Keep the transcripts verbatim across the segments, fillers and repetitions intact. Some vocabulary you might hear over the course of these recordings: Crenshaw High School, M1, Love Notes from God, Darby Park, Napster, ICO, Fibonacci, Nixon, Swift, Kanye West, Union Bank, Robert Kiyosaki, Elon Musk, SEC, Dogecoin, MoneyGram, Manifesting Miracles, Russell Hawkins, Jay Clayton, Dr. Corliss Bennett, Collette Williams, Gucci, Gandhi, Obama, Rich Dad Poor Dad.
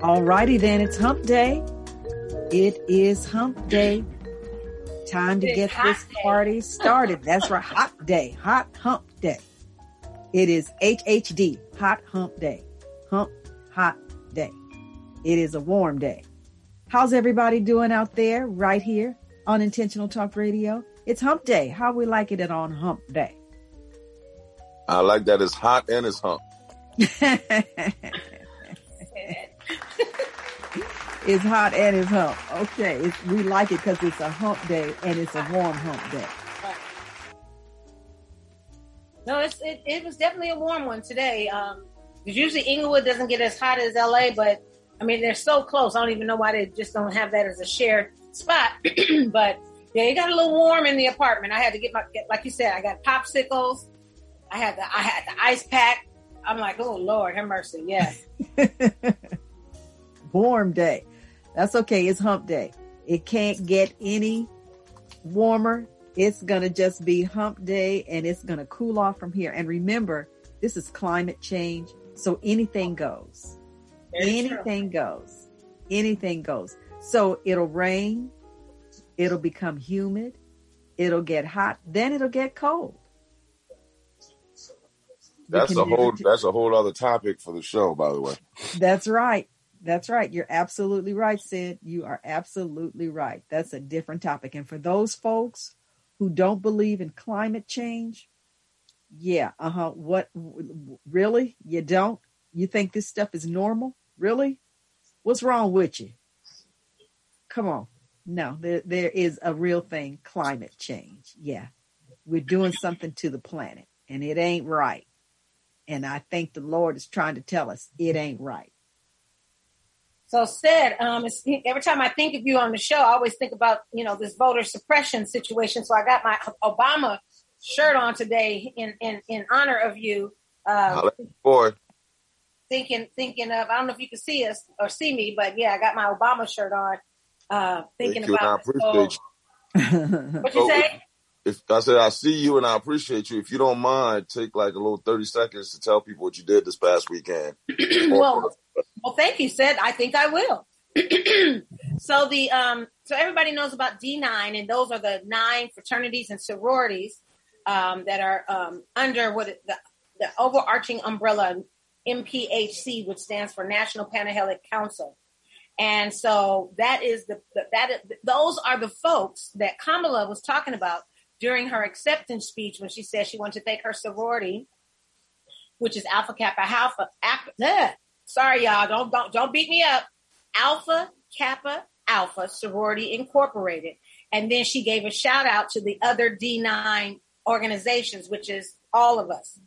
Alrighty then, it's hump day. It is hump day. Time to get this party started. That's right. Hot day. Hot hump day. It is H H D. Hot hump day. Hump hot day. It is a warm day. How's everybody doing out there right here on Intentional Talk Radio? It's hump day. How we like it on hump day? I like that it's hot and it's hump. It's hot and it's hump. Okay. It's, we like it because it's a hump day and it's a warm hump day. No, it's, it, it was definitely a warm one today. Um, because usually Inglewood doesn't get as hot as L A, but I mean, they're so close. I don't even know why they just don't have that as a shared spot. But yeah, it got a little warm in the apartment. I had to get my, get, like you said, I got popsicles. I had the, I had the ice pack. I'm like, oh Lord, have mercy. Yes. Warm day. That's okay. It's hump day. It can't get any warmer. It's going to just be hump day and it's going to cool off from here. And remember, this is climate change. So anything goes, Very anything true. goes, anything goes. So it'll rain. It'll become humid. It'll get hot. Then it'll get cold. That's a whole, that's a whole other topic for the show, by the way. That's right. That's right. You're absolutely right, Sid. You are absolutely right. That's a different topic. And for those folks who don't believe in climate change, yeah, uh-huh. What, really? You don't? You think this stuff is normal? Really? What's wrong with you? Come on. No, there, there is a real thing, climate change. Yeah. We're doing something to the planet and it ain't right. And I think the Lord is trying to tell us it ain't right. So said, um, it's, every time I think of you on the show, I always think about, you know, this voter suppression situation. So I got my Obama shirt on today in, in, in honor of you. Uh, thinking, thinking of, I don't know if you can see us or see me, but yeah, I got my Obama shirt on. Uh, thinking Thank you, about and I appreciate you. What you so say? If, if I said, I see you and I appreciate you. If you don't mind, take like a little thirty seconds to tell people what you did this past weekend. Well, Well, thank you, Sed. I think I will. So the um, so everybody knows about D nine, and those are the nine fraternities and sororities um, that are um, under what the, the overarching umbrella M P H C, which stands for National Panhellenic Council. And so that is the, the that is, those are the folks that Kamala was talking about during her acceptance speech when she said she wanted to thank her sorority, which is Alpha Kappa Alpha. Alpha ugh. Sorry, y'all. Don't, don't don't beat me up. Alpha Kappa Alpha Sorority Incorporated. And then she gave a shout out to the other D nine organizations, which is all of us.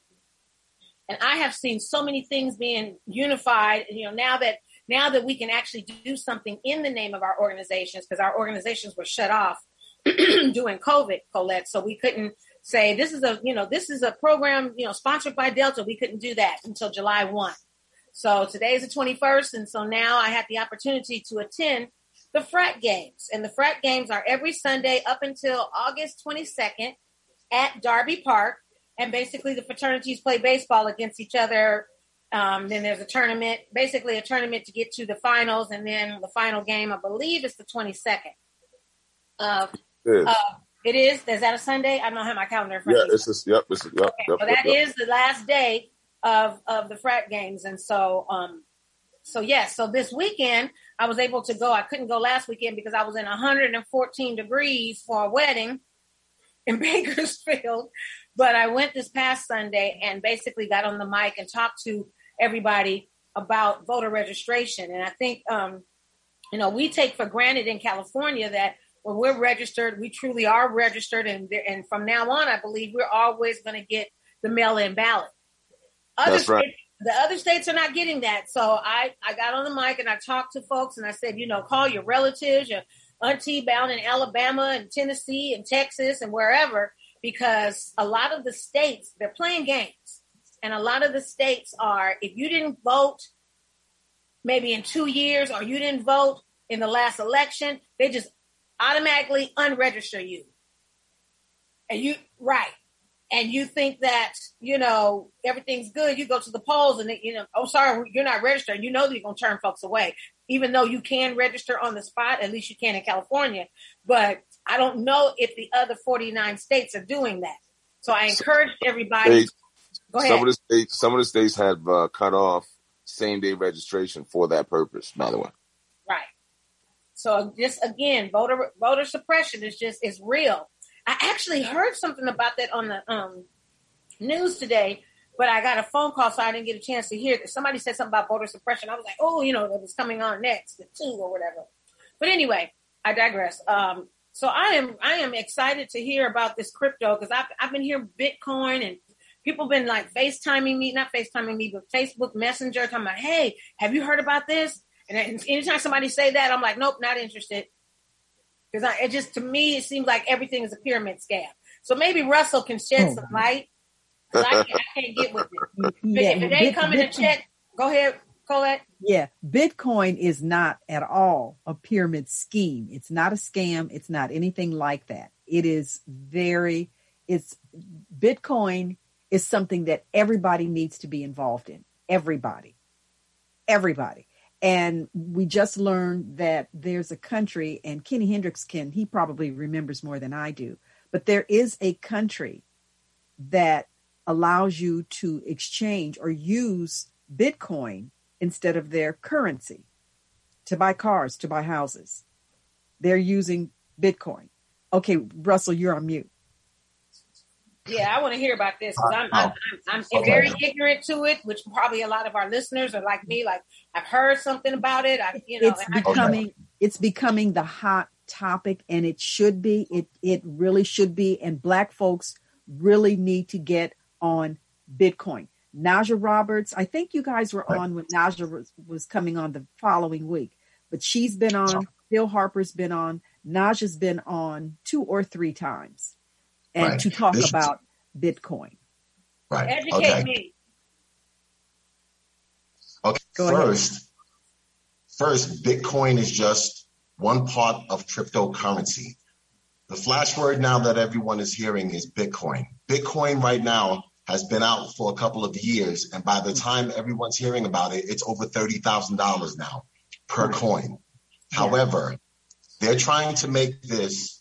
And I have seen so many things being unified. You know, now that now that we can actually do something in the name of our organizations, because our organizations were shut off during COVID, Collette. So we couldn't say this is a you know this is a program you know sponsored by Delta. We couldn't do that until July first. So today is the twenty-first, and so now I had the opportunity to attend the frat games. And the frat games are every Sunday up until August twenty-second at Darby Park. And basically the fraternities play baseball against each other. Um, then there's a tournament, basically a tournament to get to the finals. And then the final game, I believe, is the twenty-second. Uh, yes. uh, it is? Is that a Sunday? I don't have my calendar in front of me. Yeah, it's just, yep. It's, yep, okay, yep so that yep. is the last day of of the frat games. And so um so yes yeah, so this weekend I was able to go. I couldn't go last weekend because I was in one hundred fourteen degrees for a wedding in Bakersfield, but I went this past Sunday and basically got on the mic and talked to everybody about voter registration. And I think um you know we take for granted in California that when we're registered, we truly are registered, and and from now on I believe we're always going to get the mail-in ballot. Other That's right. states, the other states are not getting that. So I, I got on the mic and I talked to folks and I said, you know, call your relatives, your auntie bound in Alabama and Tennessee and Texas and wherever, because a lot of the states, they're playing games. And a lot of the states are, if you didn't vote maybe in two years or you didn't vote in the last election, they just automatically unregister you. And you, right. and you think that, you know, everything's good, you go to the polls and, you know, oh, sorry, you're not registered. You know that you're going to turn folks away, even though you can register on the spot. At least you can in California. But I don't know if the other forty-nine states are doing that. So I encourage everybody. Go ahead. Some of the states, some of the states have uh, cut off same-day registration for that purpose, by the way. Right. So just, again, voter voter suppression is just is real. I actually heard something about that on the um, news today, but I got a phone call, so I didn't get a chance to hear it. Somebody said something about voter suppression. I was like, oh, you know, that was coming on next, the two or whatever. But anyway, I digress. Um, so I am I am excited to hear about this crypto, because I've, I've been hearing Bitcoin and people been like FaceTiming me, not FaceTiming me, but Facebook Messenger, talking about, hey, have you heard about this? And anytime somebody say that, I'm like, nope, not interested. Because it just, to me, it seems like everything is a pyramid scam. So maybe Russell can shed oh. some light. I can't, I can't get with it. Yeah. If it ain't coming to check, go ahead, Collette. Yeah, Bitcoin is not at all a pyramid scheme. It's not a scam. It's not anything like that. It is very, it's Bitcoin is something that everybody needs to be involved in. Everybody. Everybody. And we just learned that there's a country, and Kenny Hendricks can, he probably remembers more than I do, but there is a country that allows you to exchange or use Bitcoin instead of their currency to buy cars, to buy houses. They're using Bitcoin. Okay, Russell, you're on mute. Yeah, I want to hear about this, because I'm, I'm, I'm, I'm very ignorant to it, which probably a lot of our listeners are like me. Like, I've heard something about it. I, you know, it's becoming I- it's becoming the hot topic, and it should be. It it really should be. And Black folks really need to get on Bitcoin. Naja Roberts, I think you guys were on when Naja was, was coming on the following week, but she's been on. Bill Harper's been on. Naja's been on two or three times. And right. to talk this about is... Bitcoin. Right. Educate okay. me. Okay. Go first, ahead. first, Bitcoin is just one part of cryptocurrency. The flash word now that everyone is hearing is Bitcoin. Bitcoin right now has been out for a couple of years, and by the time everyone's hearing about it, it's over thirty thousand dollars now per coin. Yeah. However, they're trying to make this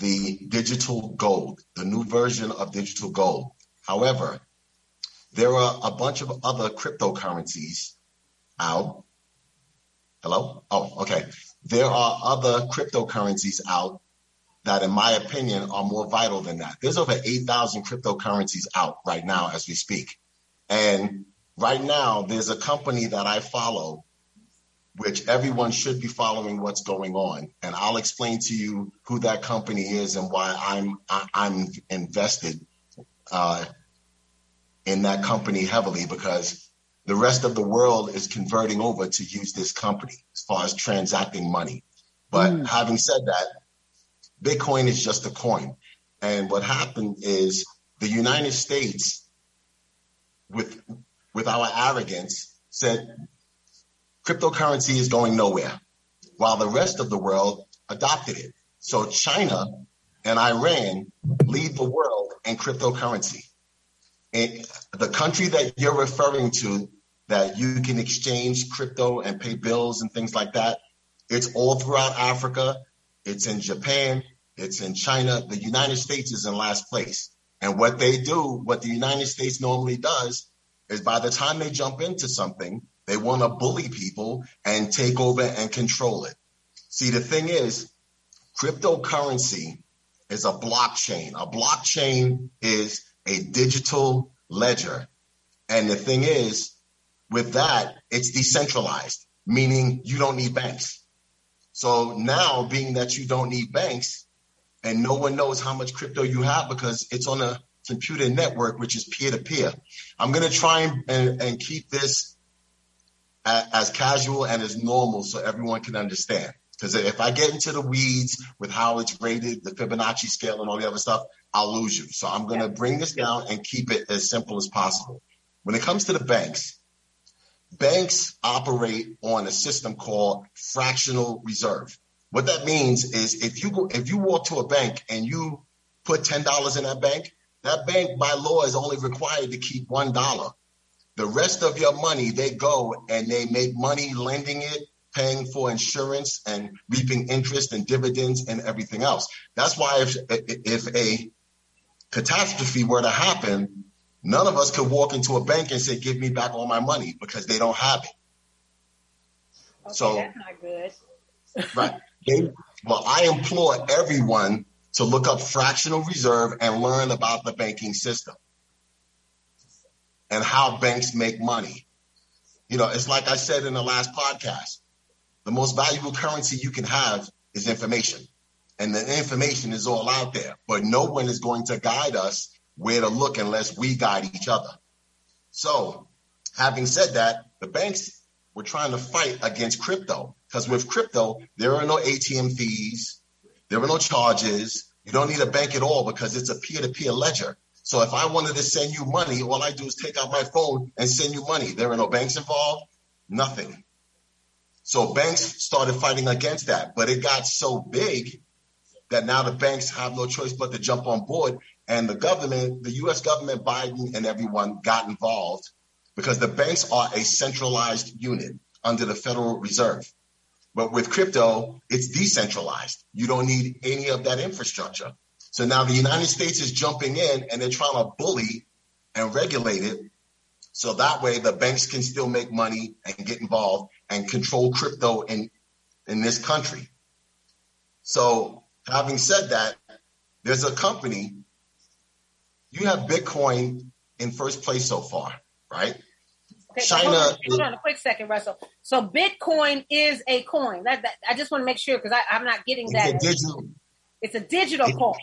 the digital gold, the new version of digital gold. However, there are a bunch of other cryptocurrencies out. Hello? Oh, okay. There are other cryptocurrencies out that, in my opinion, are more vital than that. There's over eight thousand cryptocurrencies out right now as we speak. And right now, there's a company that I follow, which everyone should be following what's going on. And I'll explain to you who that company is and why I'm I, I'm invested uh, in that company heavily, because the rest of the world is converting over to use this company as far as transacting money. But mm. having said that, Bitcoin is just a coin. And what happened is the United States, with with our arrogance, said, cryptocurrency is going nowhere, while the rest of the world adopted it. So China and Iran lead the world in cryptocurrency. And the country that you're referring to, that you can exchange crypto and pay bills and things like that, it's all throughout Africa. It's in Japan. It's in China. The United States is in last place. And what they do, what the United States normally does, is by the time they jump into something, they want to bully people and take over and control it. See, the thing is, cryptocurrency is a blockchain. A blockchain is a digital ledger. And the thing is, with that, it's decentralized, meaning you don't need banks. So now, being that you don't need banks and no one knows how much crypto you have because it's on a computer network, which is peer-to-peer. I'm going to try and, and, and keep this as casual and as normal so everyone can understand. Because if I get into the weeds with how it's rated, the Fibonacci scale and all the other stuff, I'll lose you. So I'm going to bring this down and keep it as simple as possible. When it comes to the banks, banks operate on a system called fractional reserve. What that means is if you go, if you walk to a bank and you put ten dollars in that bank, That bank by law is only required to keep one dollar. The rest of your money, they go and they make money lending it, paying for insurance and reaping interest and dividends and everything else. That's why if, if a catastrophe were to happen, none of us could walk into a bank and say, give me back all my money, because they don't have it. Okay, so that's not good. Right. They, well, I implore everyone to look up fractional reserve and learn about the banking system and how banks make money. You know, it's like I said in the last podcast, the most valuable currency you can have is information. And the information is all out there, but no one is going to guide us where to look unless we guide each other. So having said that, the banks were trying to fight against crypto, because with crypto, there are no A T M fees. There are no charges. You don't need a bank at all because it's a peer-to-peer ledger. So if I wanted to send you money, all I do is take out my phone and send you money. There are no banks involved, nothing. So banks started fighting against that, but it got so big that now the banks have no choice but to jump on board. And the government, the U S government, Biden and everyone got involved, because the banks are a centralized unit under the Federal Reserve. But with crypto, it's decentralized. You don't need any of that infrastructure. So now the United States is jumping in and they're trying to bully and regulate it. So that way the banks can still make money and get involved and control crypto in, in this country. So having said that, there's a company. You have Bitcoin in first place so far, right? Okay, China. Hold on, hold on a quick second, Russell. So Bitcoin is a coin. That, that, I just want to make sure, because I'm not getting that. It's a digital, it's a digital it, coin.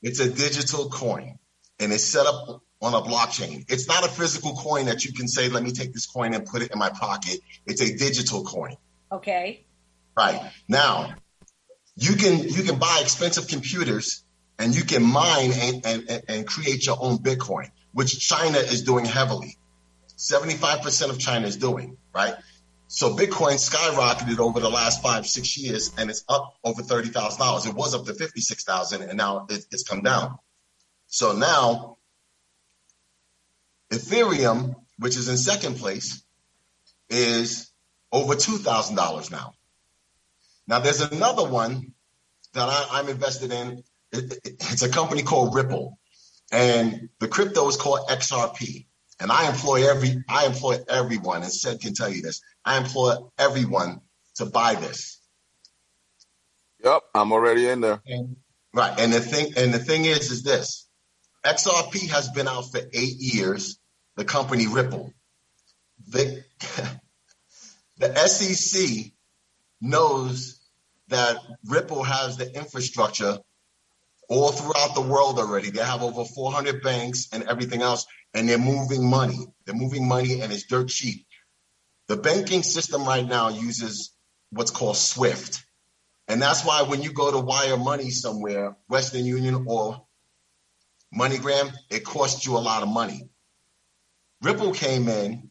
It's a digital coin, and it's set up on a blockchain. It's not a physical coin that you can say, let me take this coin and put it in my pocket. It's a digital coin. Okay. Right. Now, you can you can buy expensive computers, and you can mine and, and, and create your own Bitcoin, which China is doing heavily. seventy-five percent of China is doing, right? So Bitcoin skyrocketed over the last five, six years, and it's up over thirty thousand dollars. It was up to fifty-six thousand dollars, and now it, it's come down. So now Ethereum, which is in second place, is over two thousand dollars now. Now, there's another one that I, I'm invested in. It, it, it's a company called Ripple, and the crypto is called X R P. And I employ every, I employ everyone, and Sed can tell you this. I employ everyone to buy this. Yep, I'm already in there. And, right, and the thing, and the thing is, is this: X R P has been out for eight years. The company Ripple, the the S E C knows that Ripple has the infrastructure all throughout the world already. They have over four hundred banks and everything else. And they're moving money. They're moving money, and it's dirt cheap. The banking system right now uses what's called Swift. And that's why when you go to wire money somewhere, Western Union or MoneyGram, it costs you a lot of money. Ripple came in,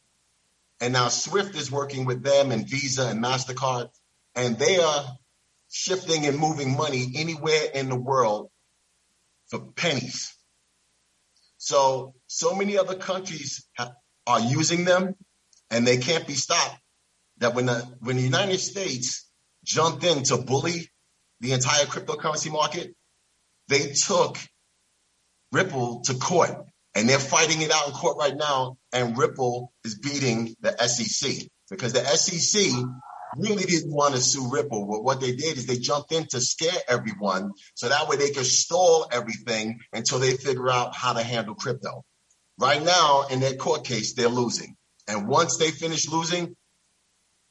and now Swift is working with them and Visa and MasterCard, and they are shifting and moving money anywhere in the world for pennies. So, so many other countries ha- are using them, and they can't be stopped. That when the, when the United States jumped in to bully the entire cryptocurrency market, they took Ripple to court, and they're fighting it out in court right now, and Ripple is beating the S E C, because the S E C really didn't want to sue Ripple. But what they did is they jumped in to scare everyone, so that way they could stall everything until they figure out how to handle crypto. Right now, in their court case, they're losing. And once they finish losing,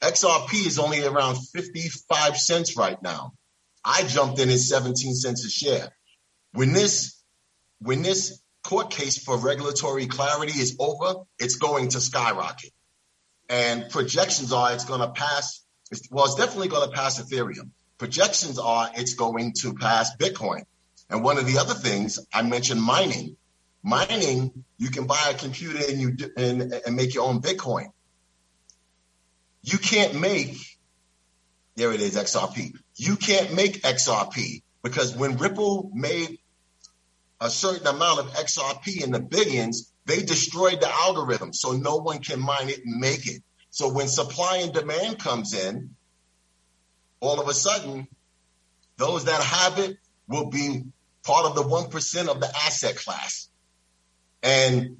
X R P is only around fifty-five cents right now. I jumped in at seventeen cents a share. When this, when this court case for regulatory clarity is over, it's going to skyrocket. And projections are it's going to pass. Well, it's definitely going to pass Ethereum. Projections are it's going to pass Bitcoin. And one of the other things I mentioned, mining. Mining, you can buy a computer and you do, and, and make your own Bitcoin. You can't make, there it is, X R P. You can't make X R P, because when Ripple made a certain amount of X R P in the billions, they destroyed the algorithm. So no one can mine it and make it. So when supply and demand comes in, all of a sudden, those that have it will be part of the one percent of the asset class. And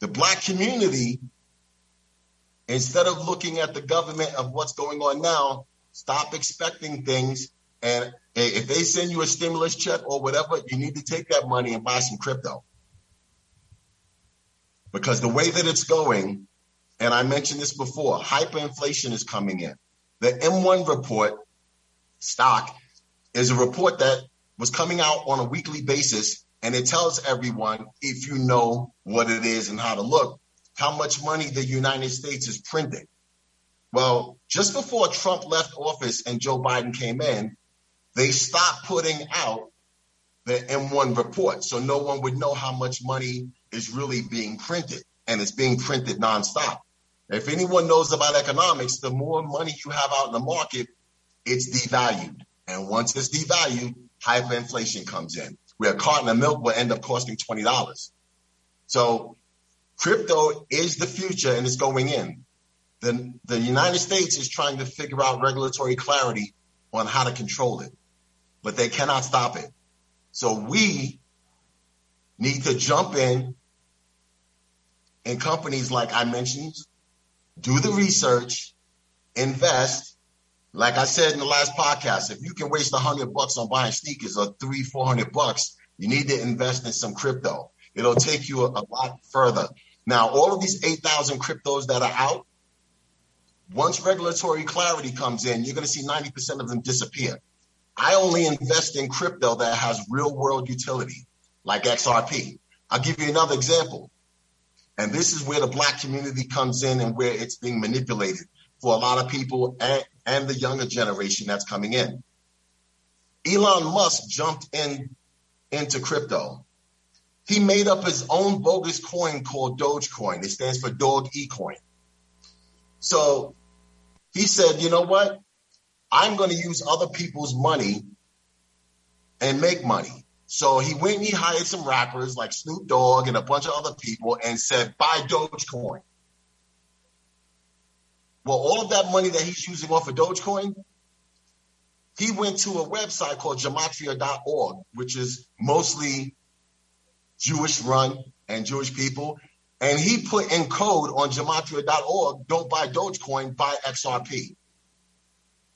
the black community, instead of looking at the government of what's going on now, stop expecting things. And if they send you a stimulus check or whatever, you need to take that money and buy some crypto. Because the way that it's going, and I mentioned this before, hyperinflation is coming in. The M one report stock is a report that was coming out on a weekly basis, and it tells everyone, if you know what it is and how to look, how much money the United States is printing. Well, just before Trump left office and Joe Biden came in, they stopped putting out the M one report, so no one would know how much money is really being printed, and it's being printed nonstop. If anyone knows about economics, the more money you have out in the market, it's devalued. And once it's devalued, hyperinflation comes in, where a carton of milk will end up costing twenty dollars. So crypto is the future, and it's going in. The, the United States is trying to figure out regulatory clarity on how to control it, but they cannot stop it. So we need to jump in, and companies like I mentioned, do the research, invest. Like I said in the last podcast, if you can waste one hundred bucks on buying sneakers or three hundred, four hundred bucks, you need to invest in some crypto. It'll take you a, a lot further. Now, all of these eight thousand cryptos that are out, once regulatory clarity comes in, you're going to see ninety percent of them disappear. I only invest in crypto that has real-world utility, like X R P. I'll give you another example. And this is where the black community comes in and where it's being manipulated for a lot of people and, and the younger generation that's coming in. Elon Musk jumped in into crypto. He made up his own bogus coin called Dogecoin. It stands for Dog E-Coin. So he said, you know what? I'm going to use other people's money and make money. So he went and he hired some rappers like Snoop Dogg and a bunch of other people and said, buy Dogecoin. Well, all of that money that he's using off of Dogecoin, he went to a website called gematria dot org, which is mostly Jewish run and Jewish people. And he put in code on gematria dot org, don't buy Dogecoin, buy X R P.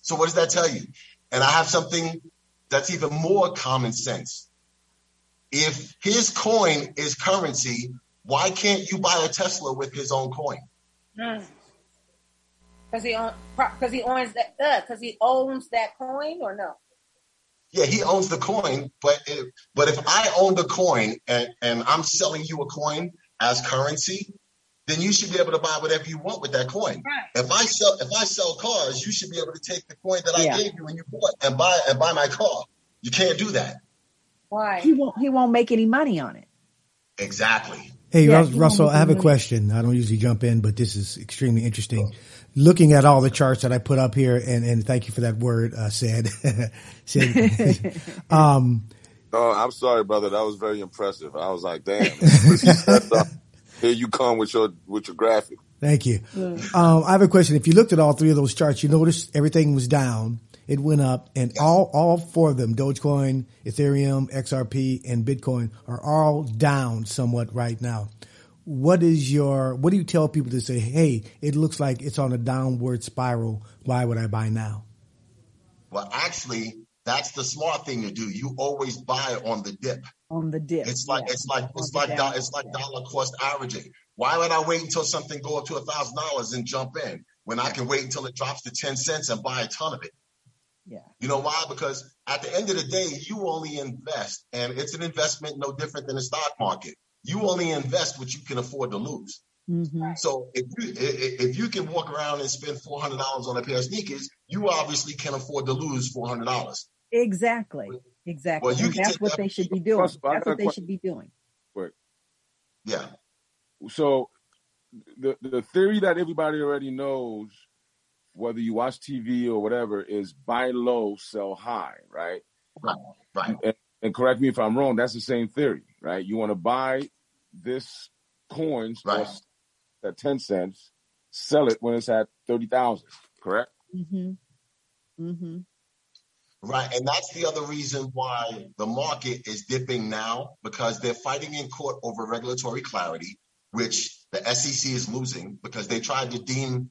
So what does that tell you? And I have something that's even more common sense. If his coin is currency, why can't you buy a Tesla with his own coin? Because mm. he owns, because he owns that, because uh, he owns that coin, or no? Yeah, he owns the coin, but if, but if I own the coin and, and I'm selling you a coin as currency, then you should be able to buy whatever you want with that coin. Right. If I sell, if I sell cars, you should be able to take the coin that yeah. I gave you when you bought and buy and buy my car. You can't do that. Why? He won't. He won't make any money on it. Exactly. Hey, yeah, Russell, I have a question. I don't usually jump in, but this is extremely interesting. Oh. Looking at all the charts that I put up here, and and thank you for that word, uh, Sed. Sed. um, Oh, I'm sorry, brother. That was very impressive. I was like, damn. Here you come with your with your graphic. Thank you. Yeah. Um, I have a question. If you looked at all three of those charts, you noticed everything was down. It went up, and all, all four of them, Dogecoin, Ethereum, X R P, and Bitcoin, are all down somewhat right now. What is your? What do you tell people to say, hey, it looks like it's on a downward spiral. Why would I buy now? Well, actually, that's the smart thing to do. You always buy on the dip. On the dip. It's like yeah. it's like it's on like do, it's like dollar cost averaging. Why would I wait until something go up to a thousand dollars and jump in when yeah. I can wait until it drops to ten cents and buy a ton of it? Yeah. You know why? Because at the end of the day, you only invest, and it's an investment no different than the stock market. You only invest what you can afford to lose. Mm-hmm. So if you if you can walk around and spend four hundred dollars on a pair of sneakers, you obviously can afford to lose four hundred dollars. Exactly. Exactly. Well, that's what that they should be doing. Possible. That's what they question. should be doing. Quick. Yeah. So the the theory that everybody already knows, whether you watch T V or whatever, is buy low, sell high, right? Right. Right. And, and correct me if I'm wrong, that's the same theory, right? You want to buy this coins right. at ten cents, sell it when it's at thirty thousand, correct? Mm-hmm. Mm-hmm. Right, and that's the other reason why the market is dipping now, because they're fighting in court over regulatory clarity, which the S E C is losing because they tried to deem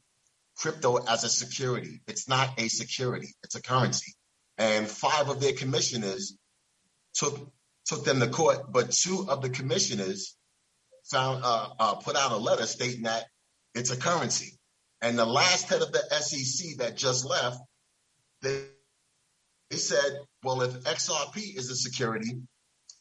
crypto as a security. It's not a security, it's a currency. And five of their commissioners took took them to court, but two of the commissioners found uh, uh, put out a letter stating that it's a currency. And the last head of the S E C that just left, they They said, well, if X R P is a security,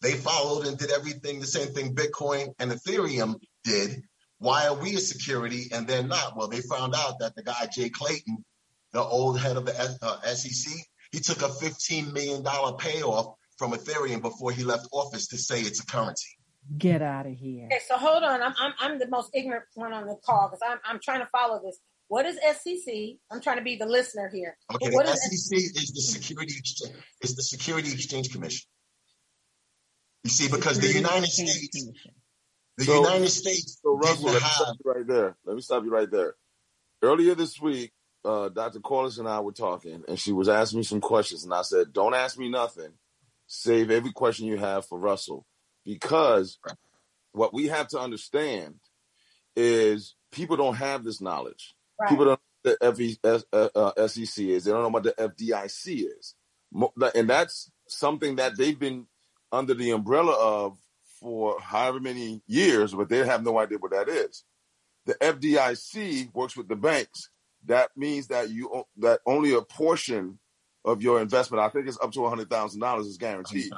they followed and did everything, the same thing Bitcoin and Ethereum did. Why are we a security and they're not? Well, they found out that the guy, Jay Clayton, the old head of the uh, S E C, he took a fifteen million dollars payoff from Ethereum before he left office to say it's a currency. Get out of here. Okay, so hold on. I'm, I'm, I'm the most ignorant one on the call because I'm, I'm trying to follow this. What is S E C? I'm trying to be the listener here. Okay, what the is S E C is the Security Exchange is the Security Exchange Commission. You see, because the United States, the so, United States. So Russell, let me stop you right there. Let me stop you right there. Earlier this week, uh, Doctor Corliss and I were talking, and she was asking me some questions, and I said, "Don't ask me nothing. Save every question you have for Russell, because what we have to understand is people don't have this knowledge." Right. People don't know what the S E C is. They don't know what the F D I C is. And that's something that they've been under the umbrella of for however many years, but they have no idea what that is. The F D I C works with the banks. That means that you that only a portion of your investment, I think it's up to one hundred thousand dollars is guaranteed.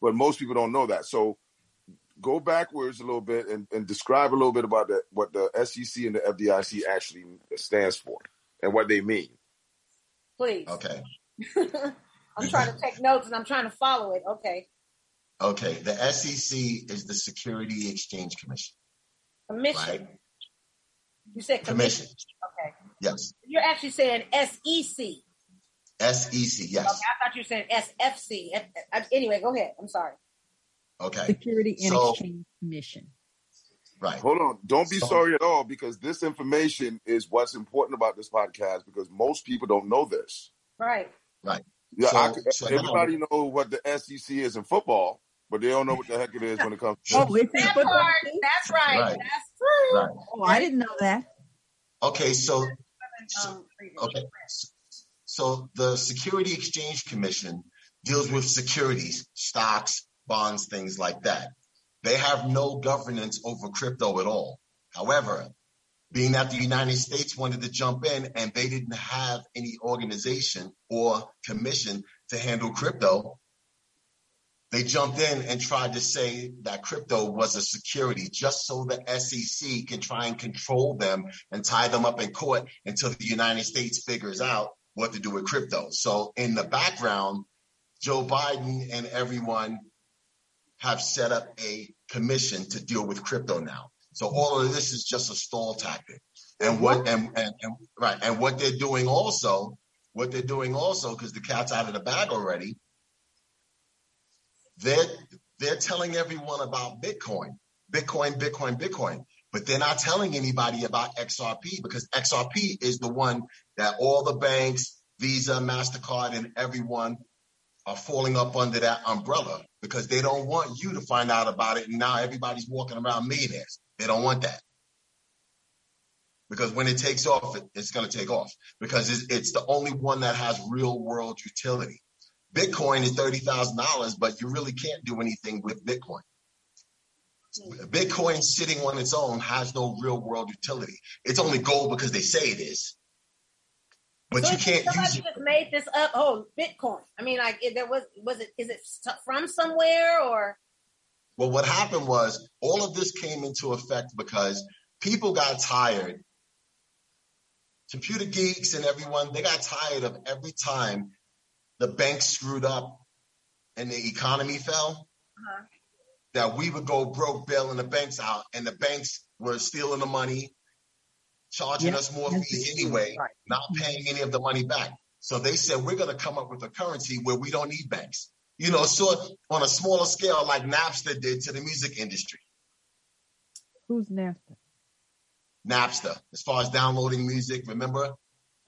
But most people don't know that. So go backwards a little bit and, and describe a little bit about the, what the S E C and the F D I C actually stands for and what they mean. Please. Okay. I'm trying to take notes and I'm trying to follow it. Okay. Okay. The S E C is the Security Exchange Commission. Commission. Right? You said commission. commission. Okay. Yes. You're actually saying S E C. S E C, yes. Okay, I thought you were saying S F C. Anyway, go ahead. I'm sorry. Okay. Security and so, Exchange Commission. Right. Hold on. Don't be so, sorry at all, because this information is what's important about this podcast, because most people don't know this. Right. Right. Yeah. So, I, so everybody now, know what the S E C is in football, but they don't know what the heck it is when it comes to oh, it's that football. Part, that's right. right. That's true. Right. Oh, I didn't know that. Okay. So, so okay. So the Security Exchange Commission deals with securities, stocks, bonds, things like that. They have no governance over crypto at all. However, being that the United States wanted to jump in and they didn't have any organization or commission to handle crypto, they jumped in and tried to say that crypto was a security just so the S E C can try and control them and tie them up in court until the United States figures out what to do with crypto. So in the background, Joe Biden and everyone have set up a commission to deal with crypto now. So all of this is just a stall tactic. And what and, and, and right and what they're doing also, what they're doing also, because the cat's out of the bag already, they're they're telling everyone about Bitcoin, Bitcoin, Bitcoin, Bitcoin, but they're not telling anybody about X R P, because X R P is the one that all the banks, Visa, MasterCard, and everyone are falling up under that umbrella, because they don't want you to find out about it. And now everybody's walking around millionaires. They don't want that. Because when it takes off, it, it's going to take off, because it's, it's the only one that has real world utility. Bitcoin is thirty thousand dollars, but you really can't do anything with Bitcoin. Bitcoin sitting on its own has no real world utility. It's only gold because they say it is. But so you can't somebody use it. Just made this up. Oh, Bitcoin. I mean, like, there was was it? Is it from somewhere or? Well, what happened was all of this came into effect because people got tired. Computer geeks and everyone, they got tired of every time the banks screwed up and the economy fell, uh-huh. that we would go broke bailing the banks out, and the banks were stealing the money, charging yep. us more yes. fees anyway, right. not paying any of the money back. So they said, we're going to come up with a currency where we don't need banks. you know, sort on a smaller scale like Napster did to the music industry. Who's Napster? Napster, as far as downloading music, remember?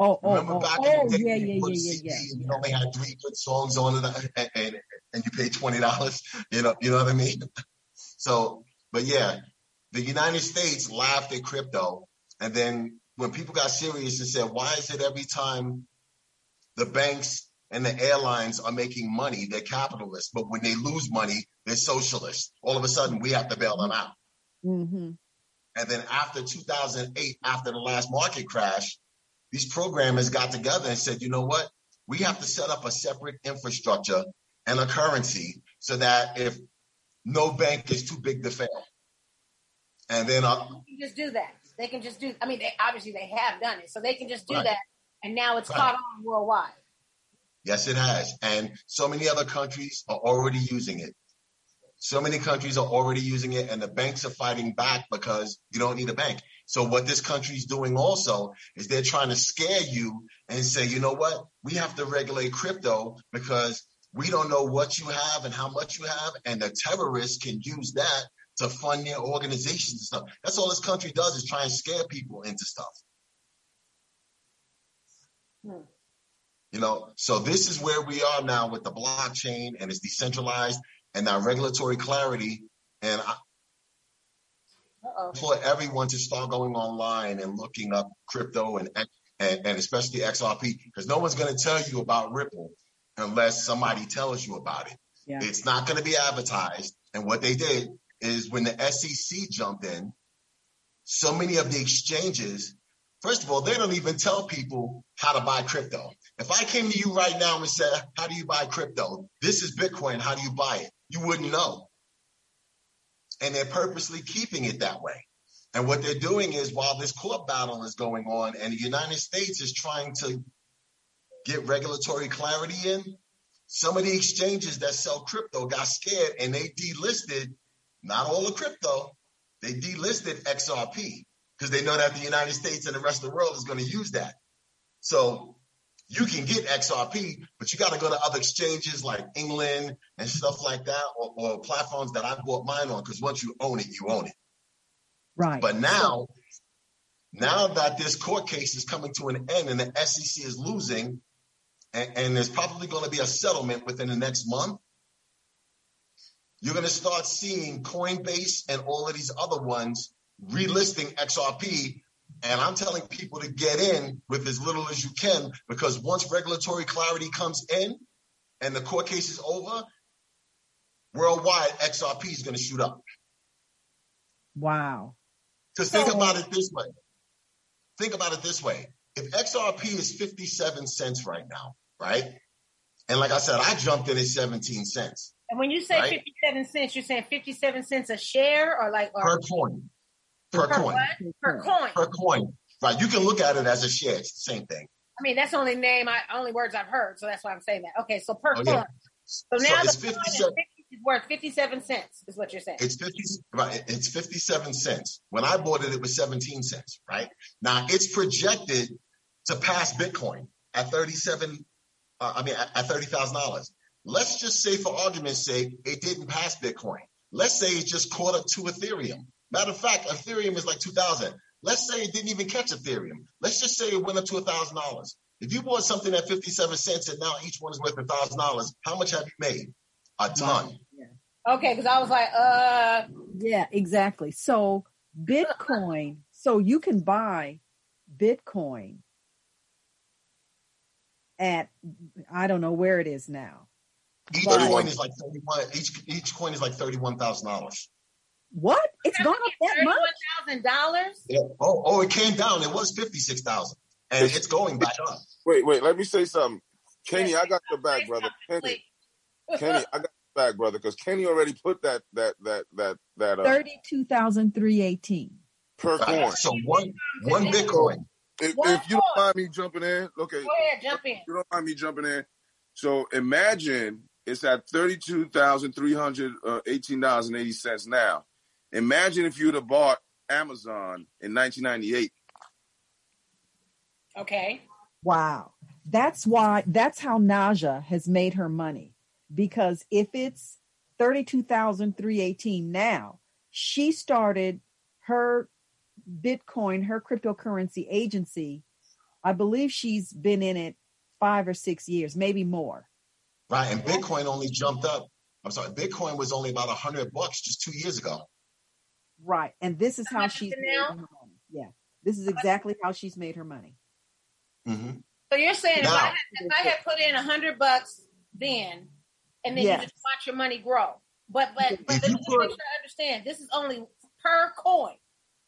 Oh, oh, remember oh, back oh, in the day, yeah, you yeah, put yeah, C D yeah, yeah. and you only had three good songs on it, and, and, and you paid twenty dollars, you know, you know what I mean? So, but yeah, the United States laughed at crypto, and then when people got serious and said, why is it every time the banks and the airlines are making money, they're capitalists, but when they lose money, they're socialists. All of a sudden, we have to bail them out. Mm-hmm. And then after two thousand eight, after the last market crash, these programmers got together and said, you know what? We have to set up a separate infrastructure and a currency so that if no bank is too big to fail. And then uh, they can just do that. They can just do, I mean, they, obviously they have done it. So they can just do right. that. And now it's right. caught on worldwide. Yes, it has. And so many other countries are already using it. So many countries are already using it, and the banks are fighting back because you don't need a bank. So what this country's doing also is they're trying to scare you and say, you know what? We have to regulate crypto because we don't know what you have and how much you have, and the terrorists can use that to fund their organizations and stuff. That's all this country does is try and scare people into stuff. Hmm. You know, so this is where we are now with the blockchain, and it's decentralized. And that regulatory clarity, and I Uh-oh. implore everyone to start going online and looking up crypto and and, and especially X R P, because no one's going to tell you about Ripple unless somebody tells you about it. Yeah. It's not going to be advertised. And what they did is when the S E C jumped in, so many of the exchanges, first of all, they don't even tell people how to buy crypto. If I came to you right now and said, how do you buy crypto? This is Bitcoin. How do you buy it? You wouldn't know. And they're purposely keeping it that way. And what they're doing is while this court battle is going on and the United States is trying to get regulatory clarity in, some of the exchanges that sell crypto got scared and they delisted, not all the crypto, they delisted X R P because they know that the United States and the rest of the world is going to use that. So you can get X R P, but you got to go to other exchanges like England and stuff like that, or, or platforms that I bought mine on, because once you own it, you own it. Right. But now, now that this court case is coming to an end and the S E C is losing, and, and there's probably going to be a settlement within the next month, you're going to start seeing Coinbase and all of these other ones relisting X R P. And I'm telling people to get in with as little as you can, because once regulatory clarity comes in and the court case is over, worldwide X R P is going to shoot up. Wow. Because think about it this way. Think about it this way. If X R P is fifty-seven cents right now, right? And like I said, I jumped in at seventeen cents. And when you say right? fifty-seven cents, you're saying fifty-seven cents a share or like? Or- per coin. Per, per coin. What? Per coin. Per coin. Right. You can look at it as a share. It's the same thing. I mean, that's the only name, I only words I've heard. So that's why I'm saying that. Okay. So per oh, coin. Yeah. So now so it's the fifty-seven coin is fifty, it's worth fifty-seven cents is what you're saying. It's fifty. Right. It's fifty-seven cents. When I bought it, it was seventeen cents. Right. Now it's projected to pass Bitcoin at thirty-seven. Uh, I mean, at, at thirty thousand dollars. Let's just say for argument's sake, it didn't pass Bitcoin. Let's say it just caught up to Ethereum. Matter of fact, Ethereum is like two thousand. Let's say it didn't even catch Ethereum. Let's just say it went up to one thousand dollars. If you bought something at fifty-seven cents and now each one is worth one thousand dollars, how much have you made? A ton. Yeah. Okay, because I was like, uh. Yeah, exactly. So Bitcoin, so you can buy Bitcoin at, I don't know where it is now. Each but- coin is like thirty-one. Each each coin is like thirty-one thousand dollars. What? It's gone up that much? thirty-one thousand dollars? Yeah. Oh, oh, it came down. It was fifty-six thousand dollars. And it's going back up. Wait, wait. Let me say something. Kenny, I got your back, brother. Kenny, Kenny, I got your back, brother, because Kenny already put that, that, that, that, that. Uh, thirty-two thousand three hundred eighteen per coin. So one, one Bitcoin. If, if you don't mind me jumping in, okay. Go ahead, jump in. If you don't mind me jumping in. So imagine it's at thirty-two thousand three hundred eighteen dollars and eighty cents now. Imagine if you'd have bought Amazon in nineteen ninety-eight. Okay. Wow. That's why, that's how Naja has made her money. because if it's thirty-two thousand three hundred eighteen now, she started her Bitcoin, her cryptocurrency agency. I believe she's been in it five or six years, maybe more. Right. And Bitcoin only jumped up. I'm sorry. Bitcoin was only about a hundred bucks just two years ago. Right. And this is how, how she's made her money. Yeah. This is exactly how she's made her money. Mm-hmm. So you're saying now, if, I had, if I had put in a hundred bucks then, and then yes. you just watch your money grow. But, but, but let me just make sure I understand. This is only per coin.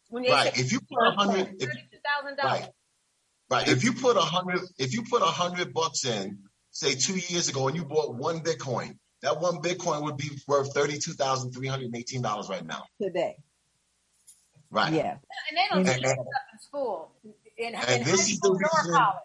When right. If you put a hundred, thirty-two thousand dollars. Right. Right. If you put a hundred, if you put a hundred bucks in, say two years ago, and you bought one Bitcoin, that one Bitcoin would be worth thirty-two thousand three hundred and eighteen dollars right now. Today. Right. Yeah. And they don't teach this stuff in school. In, and in this is the reason, college.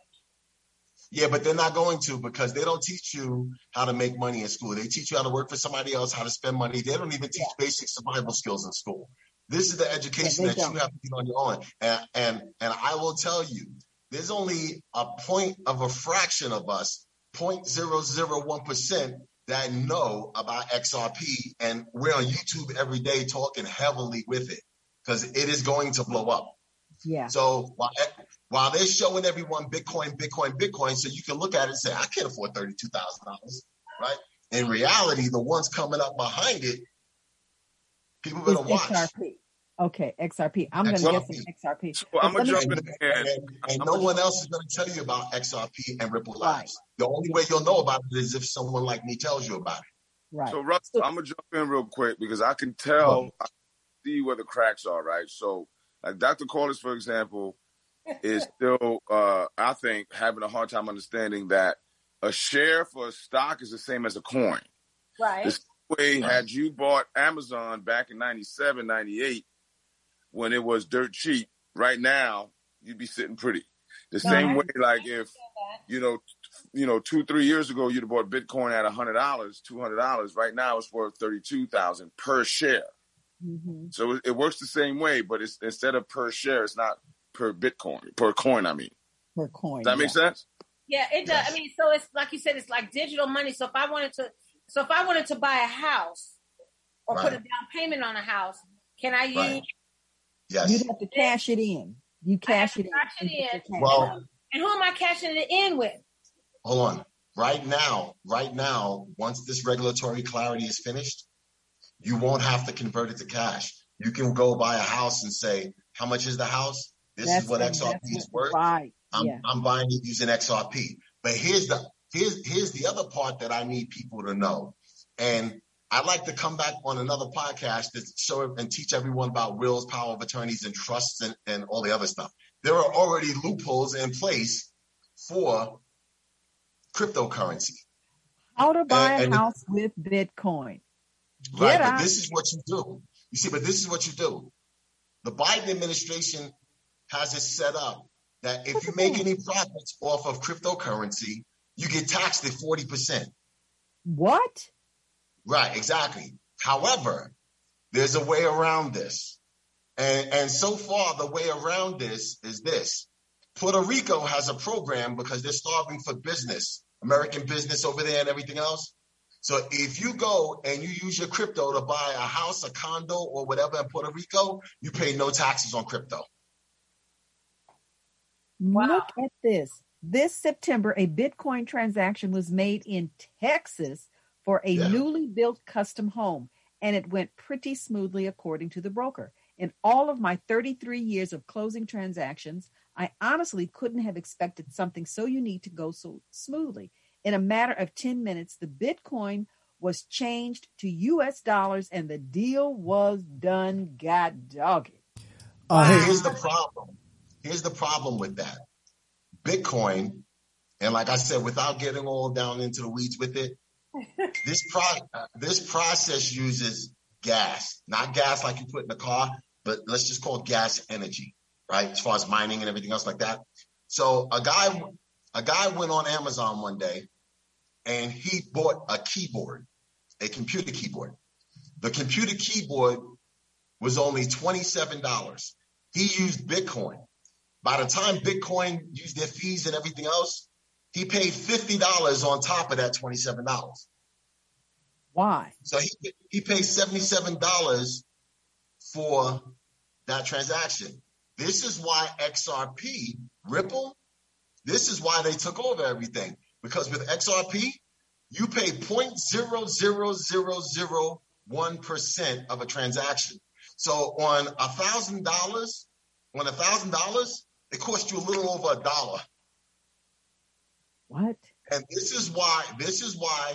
Yeah, but they're not going to, because they don't teach you how to make money in school. They teach you how to work for somebody else, how to spend money. They don't even teach yeah. basic survival skills in school. This is the education yeah, that don't. you have to get on your own. And and and I will tell you, there's only a point of a fraction of us, zero point zero zero one percent, that know about X R P, and we're on YouTube every day talking heavily with it, because it is going to blow up. Yeah. So while, while they're showing everyone Bitcoin, Bitcoin, Bitcoin, so you can look at it and say, I can't afford thirty-two thousand dollars, right? In reality, the ones coming up behind it, people better watch. X R P. Okay, X R P. I'm going to guess it's X R P. So I'm going to jump in there. And, and no one else is going to tell you about X R P and Ripple right. Labs. The only way you'll know about it is if someone like me tells you about it. Right. So, Russell, so, I'm going to jump in real quick, because I can tell, right. I can see where the cracks are, right? So, like Doctor Corliss, for example, is still, uh, I think, having a hard time understanding that a share for a stock is the same as a coin. Right. This way, had you bought Amazon back in ninety-seven, ninety-eight, when it was dirt cheap, right now you'd be sitting pretty. The no, same way, like if you know, you know, two, three years ago you'd have bought Bitcoin at a hundred dollars, two hundred dollars. Right now it's worth thirty-two thousand per share. Mm-hmm. So it works the same way, but it's instead of per share, it's not per Bitcoin, per coin. I mean, per coin. Does that yeah. make sense? Yeah, it does. Yes. I mean, so it's like you said, it's like digital money. So if I wanted to, so if I wanted to buy a house or right. put a down payment on a house, can I use? Right. Yes. You have to cash it in. You cash it in. Cash it in. Well, and who am I cashing it in with? Hold on. Right now, right now, once this regulatory clarity is finished, you won't have to convert it to cash. You can go buy a house and say, how much is the house? This that's is what X R P is worth. Right. I'm, yeah. I'm buying it using X R P. But here's the here's here's the other part that I need people to know. And I'd like to come back on another podcast to show and teach everyone about wills, power of attorneys, and trusts, and, and all the other stuff. There are already loopholes in place for cryptocurrency. How to buy and, and a house with Bitcoin. Get right, out. But this is what you do. You see, but this is what you do. The Biden administration has it set up that if you make any profits off of cryptocurrency, you get taxed at forty percent. What? Right, exactly. However, there's a way around this. And, and so far, the way around this is this. Puerto Rico has a program because they're starving for business, American business over there and everything else. So if you go and you use your crypto to buy a house, a condo, or whatever in Puerto Rico, you pay no taxes on crypto. Wow. Look at this. This September, a Bitcoin transaction was made in Texas for a yeah. newly built custom home, and it went pretty smoothly according to the broker. In all of my thirty-three years of closing transactions, I honestly couldn't have expected something so unique to go so smoothly. In a matter of ten minutes, the Bitcoin was changed to U S dollars, and the deal was done. God dog it. Uh, Here's the problem. Here's the problem with that. Bitcoin, and like I said, without getting all down into the weeds with it, this pro- this process uses gas, not gas like you put in the car, but let's just call it gas energy, right? As far as mining and everything else like that. So a guy, a guy went on Amazon one day and he bought a keyboard, a computer keyboard. The computer keyboard was only twenty-seven dollars. He used Bitcoin. By the time Bitcoin used their fees and everything else, he paid fifty dollars on top of that twenty-seven dollars. Why? So he he paid seventy-seven dollars for that transaction. This is why X R P, Ripple, this is why they took over everything. Because with X R P, you pay zero point zero zero zero zero one percent of a transaction. So on one thousand dollars, on one thousand dollars, it costs you a little over a dollar. What? And this is why, this is why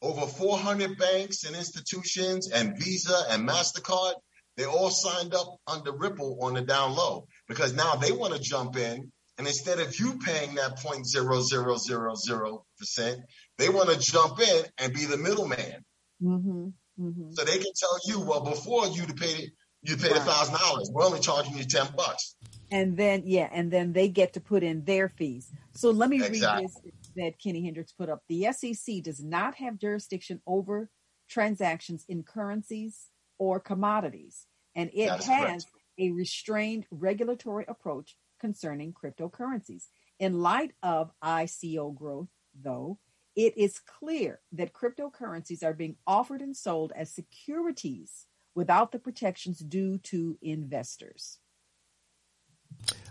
over four hundred banks and institutions and Visa and MasterCard, they all signed up under Ripple on the down low, because now they want to jump in. And instead of you paying that zero point zero zero zero zero percent, they want to jump in and be the middleman. Mm-hmm, mm-hmm. So they can tell you, well, before you to pay, you paid a thousand dollars. We're only charging you ten bucks. And then, yeah, and then they get to put in their fees. So let me exactly. read this that Kenny Hendricks put up. The S E C does not have jurisdiction over transactions in currencies or commodities, and it has correct. a restrained regulatory approach concerning cryptocurrencies. In light of I C O growth, though, it is clear that cryptocurrencies are being offered and sold as securities without the protections due to investors.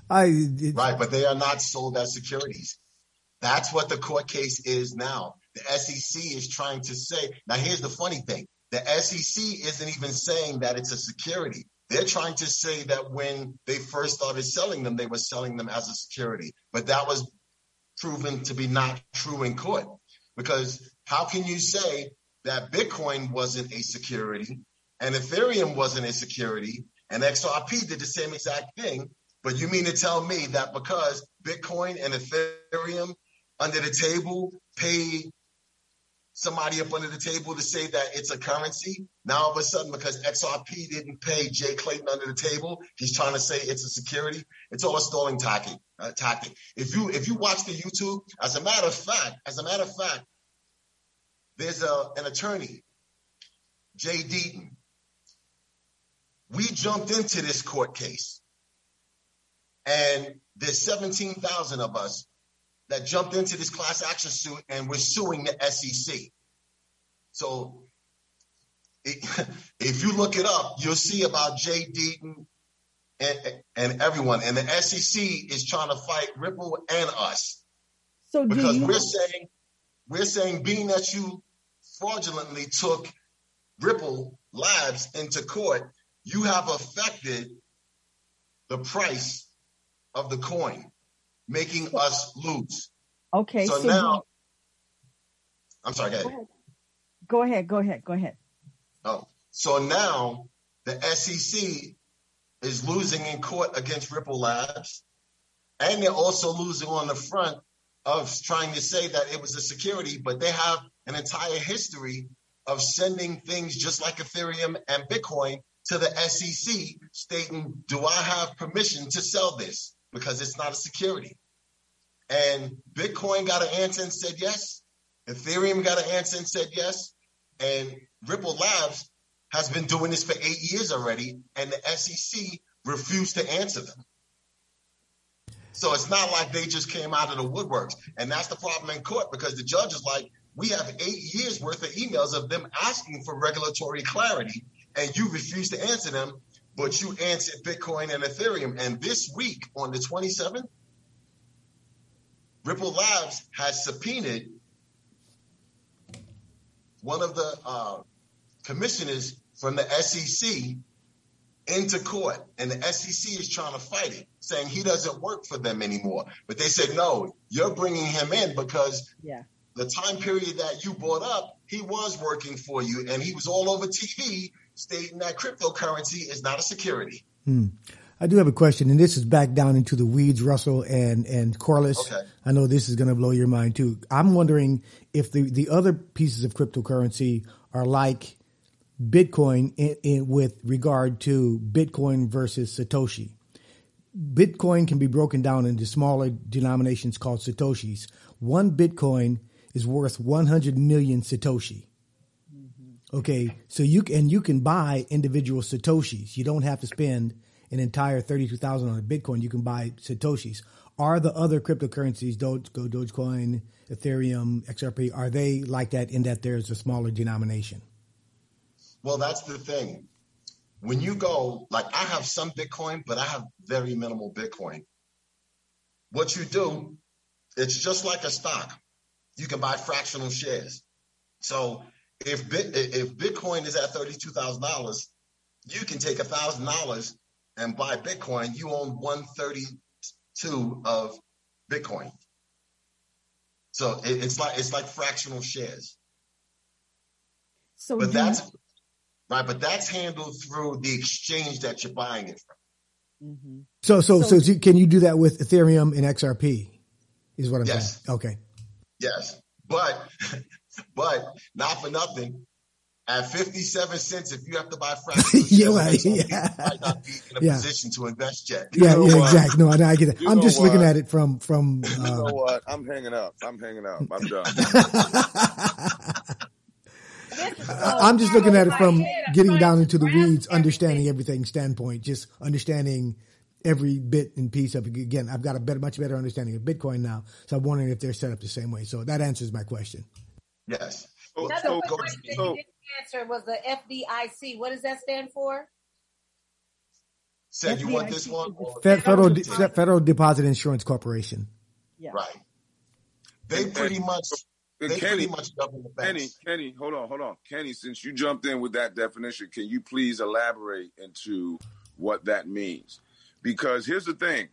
I, it, right, but they are not sold as securities. That's what the court case is now. The S E C is trying to say, now here's the funny thing. The S E C isn't even saying that it's a security. They're trying to say that when they first started selling them, they were selling them as a security. But that was proven to be not true in court, because how can you say that Bitcoin wasn't a security and Ethereum wasn't a security and X R P did the same exact thing? But you mean to tell me that because Bitcoin and Ethereum under the table paid somebody up under the table to say that it's a currency, now all of a sudden because X R P didn't pay Jay Clayton under the table, he's trying to say it's a security? It's all a stalling tactic. Uh, tactic. If you if you watch the YouTube, as a matter of fact, as a matter of fact, there's a an attorney, Jay Deaton. We jumped into this court case, and there's seventeen thousand of us that jumped into this class action suit, and we're suing the S E C. So it, if you look it up, you'll see about Jay Deaton and, and everyone. And the S E C is trying to fight Ripple and us. So because you- we're saying, we're saying being that you fraudulently took Ripple Labs into court, you have affected the price of the coin, making us lose. Okay. So, so now, you, I'm sorry, go ahead. Go ahead, go ahead, go ahead. Oh, so now the S E C is losing in court against Ripple Labs, and they're also losing on the front of trying to say that it was a security, but they have an entire history of sending things just like Ethereum and Bitcoin to the S E C stating, do I have permission to sell this? Because it's not a security. And Bitcoin got an answer and said yes. Ethereum got an answer and said yes. And Ripple Labs has been doing this for eight years already, and the S E C refused to answer them. So it's not like they just came out of the woodworks. And that's the problem in court, because the judge is like, we have eight years worth of emails of them asking for regulatory clarity, and you refuse to answer them. But you answered Bitcoin and Ethereum. And this week on the twenty-seventh, Ripple Labs has subpoenaed one of the uh, commissioners from the S E C into court. And the S E C is trying to fight it, saying he doesn't work for them anymore. But they said, no, you're bringing him in because yeah. the time period that you brought up, he was working for you. And he was all over T V stating that cryptocurrency is not a security. Hmm. I do have a question, and this is back down into the weeds, Russell and, and Corliss. Okay. I know this is going to blow your mind, too. I'm wondering if the, the other pieces of cryptocurrency are like Bitcoin in, in, with regard to Bitcoin versus Satoshi. Bitcoin can be broken down into smaller denominations called Satoshis. One Bitcoin is worth one hundred million Satoshi. Okay, so you and you can buy individual Satoshis. You don't have to spend an entire thirty-two thousand on Bitcoin, you can buy Satoshis. Are the other cryptocurrencies, Doge, Dogecoin, Ethereum, X R P, are they like that in that there's a smaller denomination? Well, that's the thing. When you go, like I have some Bitcoin, but I have very minimal Bitcoin. What you do, it's just like a stock. You can buy fractional shares. So if Bit, if Bitcoin is at thirty-two thousand dollars, you can take one thousand dollars and buy Bitcoin. You own one thirty-two of Bitcoin. So it, it's like it's like fractional shares. So but that's have- right, but that's handled through the exchange that you're buying it from. Mm-hmm. So, so, so, so can you do that with Ethereum and X R P? Is what I'm yes. saying. Okay. Yes, but but not for nothing. At fifty-seven cents, if you have to buy fractional shares, yeah, right, yeah. you might not be in a yeah. position to invest yet. You yeah, yeah exactly. No, no, I get it. You I'm just what? looking at it from from. Uh, you know what? I'm hanging up. I'm hanging up. I'm done. I'm just looking at it from getting down into the weeds, understanding everything standpoint, just understanding every bit and piece of it. Again, I've got a better, much better understanding of Bitcoin now, so I'm wondering if they're set up the same way. So that answers my question. Yes. Another so, so, question so, you didn't answer was the F D I C. What does that stand for? Said you want this one? Federal Federal, Federal Deposit Insurance Corporation. Yeah. Right. They pretty much they Kenny, pretty much double the banks. Kenny, Kenny, hold on, hold on. Kenny, since you jumped in with that definition, can you please elaborate into what that means? Because here's the thing,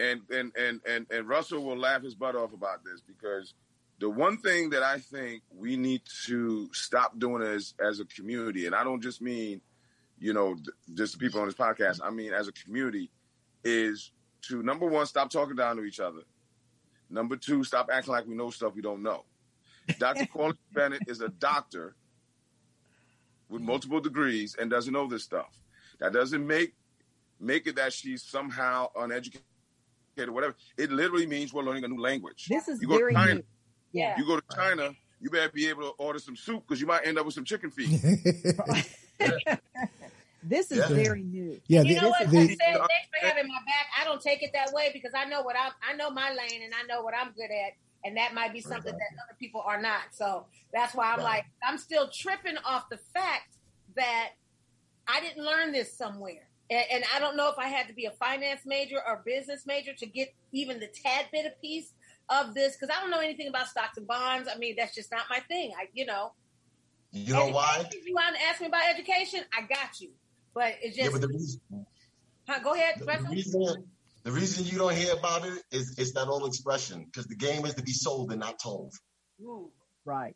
and and and and, and Russell will laugh his butt off about this, because the one thing that I think we need to stop doing as, as a community, and I don't just mean, you know, th- just the people on this podcast, I mean as a community, is to, number one, stop talking down to each other. Number two, stop acting like we know stuff we don't know. Doctor Corliss Bennett is a doctor with multiple degrees and doesn't know this stuff. That doesn't make make it that she's somehow uneducated or whatever. It literally means we're learning a new language. This is very new. Yeah. You go to China, you better be able to order some soup because you might end up with some chicken feet. yeah. This is yeah. very new. Yeah, you the, know what? The, I said, thanks for having my back. I don't take it that way because I know what I I know my lane and I know what I'm good at, and that might be something right. that other people are not. So that's why I'm right. like I'm still tripping off the fact that I didn't learn this somewhere. And, and I don't know if I had to be a finance major or business major to get even the tad bit of piece of this, because I don't know anything about stocks and bonds. I mean, that's just not my thing. I, you know, you know why? If you want to ask me about education, I got you. But it's just yeah, but the reason, huh, go ahead. The, the, reason, the reason you don't hear about it is it's that old expression, because the game is to be sold and not told. Ooh, right.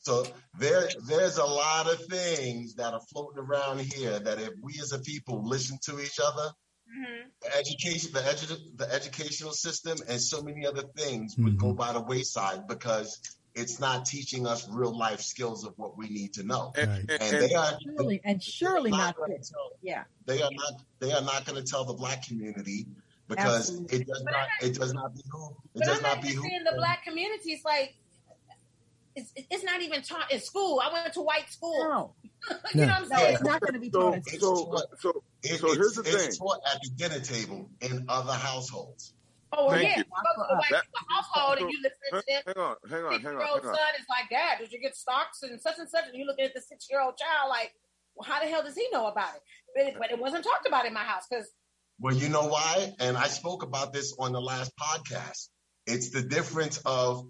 So there, there's a lot of things that are floating around here that if we as a people listen to each other, mm-hmm. the education, the, edu- the educational system, and so many other things mm-hmm. would go by the wayside because it's not teaching us real life skills of what we need to know. Right. And, and, and they are surely, and surely not. not tell, yeah, they are yeah. not. They are not going to tell the black community because Absolutely. it does but not. It does not behoove. It but does I'm not, not behoove in the black community. It's like. It's, it's not even taught in school. I went to white school. No. you know what I'm saying? Yeah. It's not going to be taught in school. So, so, so, it, so here's the thing. It's taught at the dinner table in other households. Oh, well, yeah. You go to a white that, household so, and you listen to them. Hang on, hang on, hang on. Six-year-old son is like, Dad, did you get stocks and such and such? And you look at the six-year-old child like, well, how the hell does he know about it? But, but it wasn't talked about in my house. Cause, well, you know why? And I spoke about this on the last podcast. It's the difference of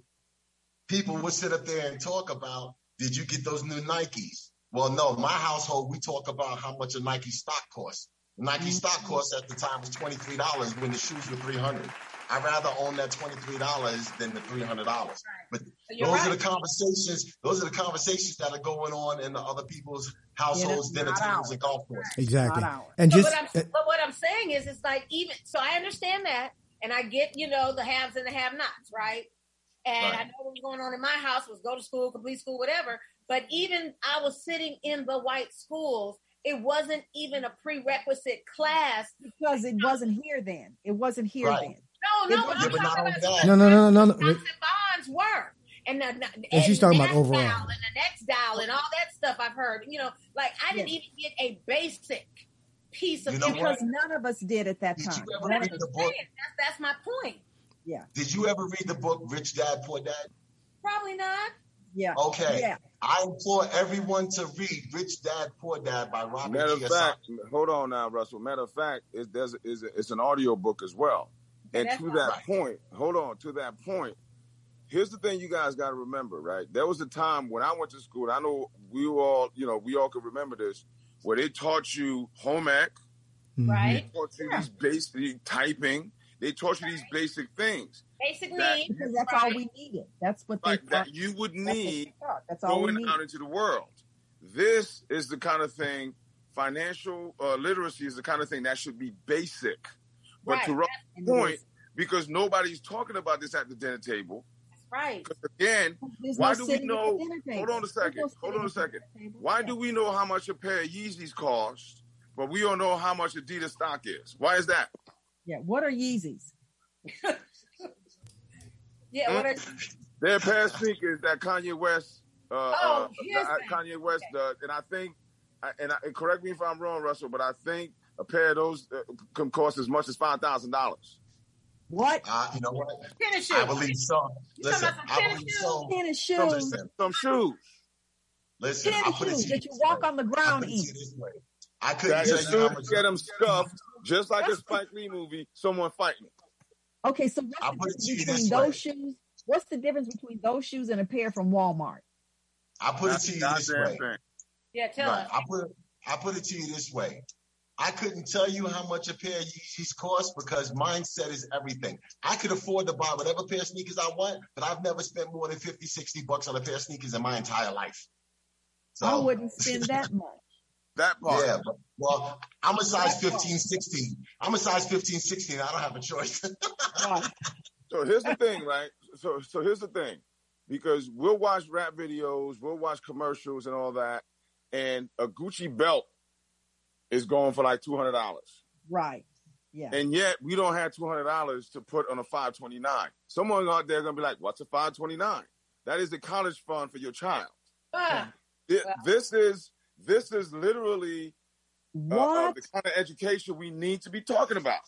people would sit up there and talk about, did you get those new Nikes? Well, no, my household, we talk about how much a Nike stock costs. The Nike mm-hmm. stock cost at the time was twenty-three dollars when the shoes were three hundred dollars. I'd rather own that twenty-three dollars than the three hundred dollars. Right. But You're those right. are the conversations, those are the conversations that are going on in the other people's households, dinner tables, and golf courses. Exactly. And so just, what I'm, uh, but what I'm saying is it's like even, so I understand that, and I get, you know, the haves and the have-nots, right? And right. I know what was going on in my house was go to school, complete school, whatever. But even I was sitting in the white schools. It wasn't even a prerequisite class. Because it wasn't here then. It wasn't here right. then. No, no, but I'm talking about no, no, no, no, no. Stocks and bonds were. And, the, and, and she's talking about overall. And the next dial and all that stuff I've heard. You know, like I didn't yeah. even get a basic piece of you know because what? None of us did at that did time. Did you ever that's read the book? That's, that's my point. Yeah. Did you ever read the book Rich Dad Poor Dad? Probably not. Yeah. Okay. Yeah. I implore everyone to read Rich Dad Poor Dad by Robert Matter Kiyosaki. Of fact, hold on now, Russell. Matter of fact, it's, there's, it's, it's an audio book as well. And that's to that right. point, hold on, to that point, here's the thing you guys got to remember, right? There was a time when I went to school, and I know we all, you know, we all could remember this, where they taught you home ec, right? They taught you yeah. these basic typing. They taught you right. these basic things. Basically, that, because that's right. all we needed. That's what they like, thought. That you would need that's that's all going out into the world. This is the kind of thing, financial uh, literacy is the kind of thing that should be basic. But right. to Russell's point, because nobody's talking about this at the dinner table. That's right. Because again, There's why no do we know? Hold on a second. No hold on a second. Why yeah. do we know how much a pair of Yeezys cost, but we don't know how much Adidas stock is? Why is that? Yeah. What are Yeezys? yeah. Mm. What are their pair of sneakers that Kanye West? Uh, oh, uh, uh Kanye West, okay. uh, and I think, and, I, and correct me if I'm wrong, Russell, but I think. A pair of those uh, can cost as much as five thousand dollars. What? Uh, you know what? Tennis shoes. I believe so. You Listen, talking about some tennis shoes? So. Tennis shoes. Some, some, some shoes. Listen, tennis put shoes that you walk way. on the ground in. I couldn't tell you how much. Get them scuffed, just like a Spike Lee movie. Someone fighting. Okay, so what's the difference between those shoes? What's the difference between those shoes and a pair from Walmart? I put it to you this way. Yeah, tell us. I put I put it to you this way. I couldn't tell you how much a pair of Yeezys cost because mindset is everything. I could afford to buy whatever pair of sneakers I want, but I've never spent more than fifty, sixty bucks on a pair of sneakers in my entire life. So, I wouldn't spend that much. That part. Yeah, but, well, I'm a size fifteen, sixteen. I'm a size fifteen, sixteen. I don't have a choice. So here's the thing, right? So, so here's the thing. Because we'll watch rap videos, we'll watch commercials and all that, and a Gucci belt is going for like two hundred dollars. Right. Yeah. And yet we don't have two hundred dollars to put on a five twenty-nine. Someone out there is going to be like, what's a five twenty-nine? That is the college fund for your child. Ah, it, well. This is this is literally uh, uh, the kind of education we need to be talking about.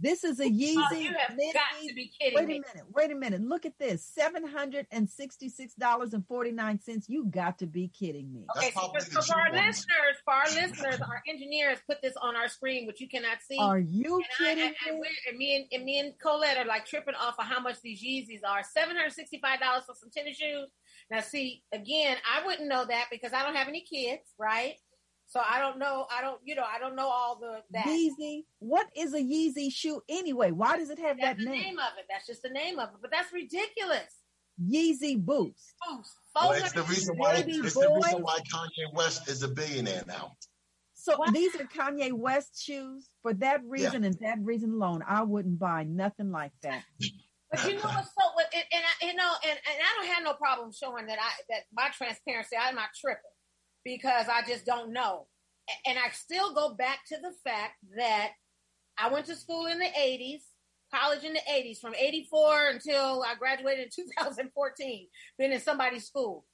This is a Yeezy. Oh, you have mid- got to be kidding wait me. Wait a minute. Wait a minute. Look at this. seven hundred sixty-six dollars and forty-nine cents. You got to be kidding me. Okay, so for, for our listeners, for our listeners, our engineers put this on our screen, which you cannot see. Are you and kidding I, I, I, me? And me and, and me and Collette are like tripping off of how much these Yeezys are. seven hundred sixty-five dollars for some tennis shoes. Now, see, again, I wouldn't know that because I don't have any kids, right? So I don't know. I don't, you know, I don't know all the that. Yeezy. What is a Yeezy shoe anyway? Why does it have that's that name? That's the name of it. That's just the name of it. But that's ridiculous. Yeezy boots. Boots. Well, it's the reason why it's boys. the reason why Kanye West is a billionaire now. So what? These are Kanye West shoes. For that reason yeah. and that reason alone, I wouldn't buy nothing like that. But you know what's so what, and, and I, you know, and, and I don't have no problem showing that I that my transparency. I'm not tripping. Because I just don't know. And I still go back to the fact that I went to school in the eighties, college in the eighties, from eighty-four until I graduated in two thousand fourteen, been in somebody's school.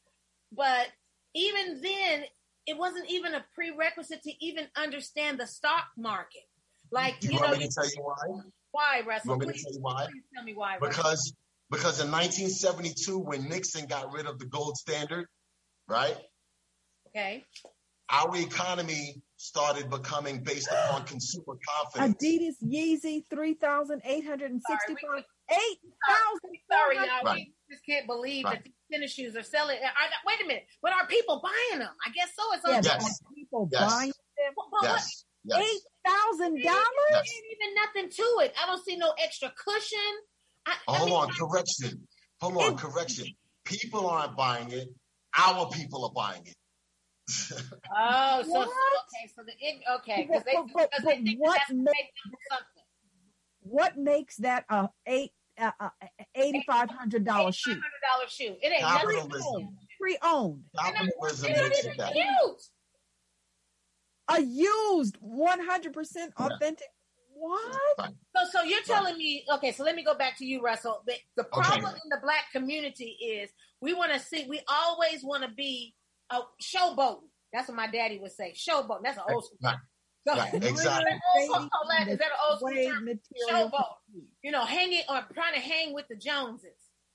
But even then, it wasn't even a prerequisite to even understand the stock market. Like, you, you want know, me to tell you why? Why, Russell? You want me to tell you why? Please tell me why, because, Russell. Because in nineteen seventy-two, when Nixon got rid of the gold standard, right? Okay. Our economy started becoming based upon consumer confidence. Adidas Yeezy three thousand eight hundred sixty-five. eight thousand. Sorry, y'all. Right. We just can't believe right. that these tennis shoes are selling. Wait a minute. But are people buying them? I guess so. It's yeah, yes. Are people yes. buying them? But, but yes. What? Yes. eight thousand dollars? Yes. Even nothing to it. I don't see no extra cushion. I, oh, I hold mean, on. I, correction. Hold on. It, correction. People aren't buying it. Our people are buying it. oh, so, so okay, so the okay, because they, but, but, they think what, that makes, something. What makes that a eight uh, uh, eighty five hundred dollar shoe? Eight hundred dollar shoe. It ain't nothing pre owned. Capitalism makes it that. Used. A used one hundred percent authentic. What? Right. So, so you're telling right. me? Okay, so let me go back to you, Russell. The, the problem okay. in the black community is we want to see. We always want to be. Oh, showboating. That's what my daddy would say. Showboating. That's an old school. Right. Right, exactly. Old Collette, is that an old school term? Showboat. You know, hanging or trying to hang with the Joneses.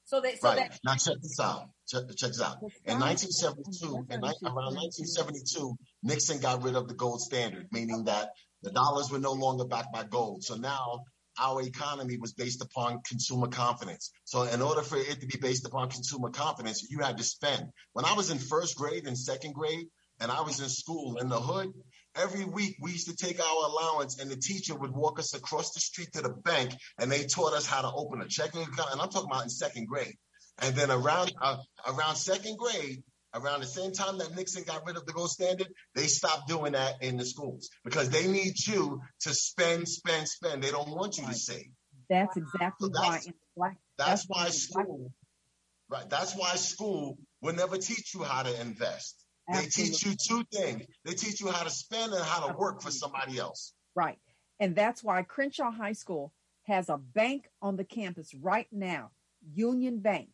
So that, so right. That- now check this out. Check, check this out. In nineteen seventy-two, in, around nineteen seventy-two, Nixon got rid of the gold standard, meaning that the dollars were no longer backed by gold. So now our economy was based upon consumer confidence. So in order for it to be based upon consumer confidence, you had to spend. When I was in first grade and second grade, and I was in school in the hood, every week we used to take our allowance and the teacher would walk us across the street to the bank and they taught us how to open a checking account. And I'm talking about in second grade. And then around uh, around second grade, around the same time that Nixon got rid of the gold standard, they stopped doing that in the schools because they need you to spend, spend, spend. They don't want you to save. That's exactly so that's, why. Black, that's, that's why, why school, black. Right? That's why school will never teach you how to invest. They Absolutely. teach you two things. They teach you how to spend and how to work for somebody else. Right. And that's why Crenshaw High School has a bank on the campus right now, Union Bank.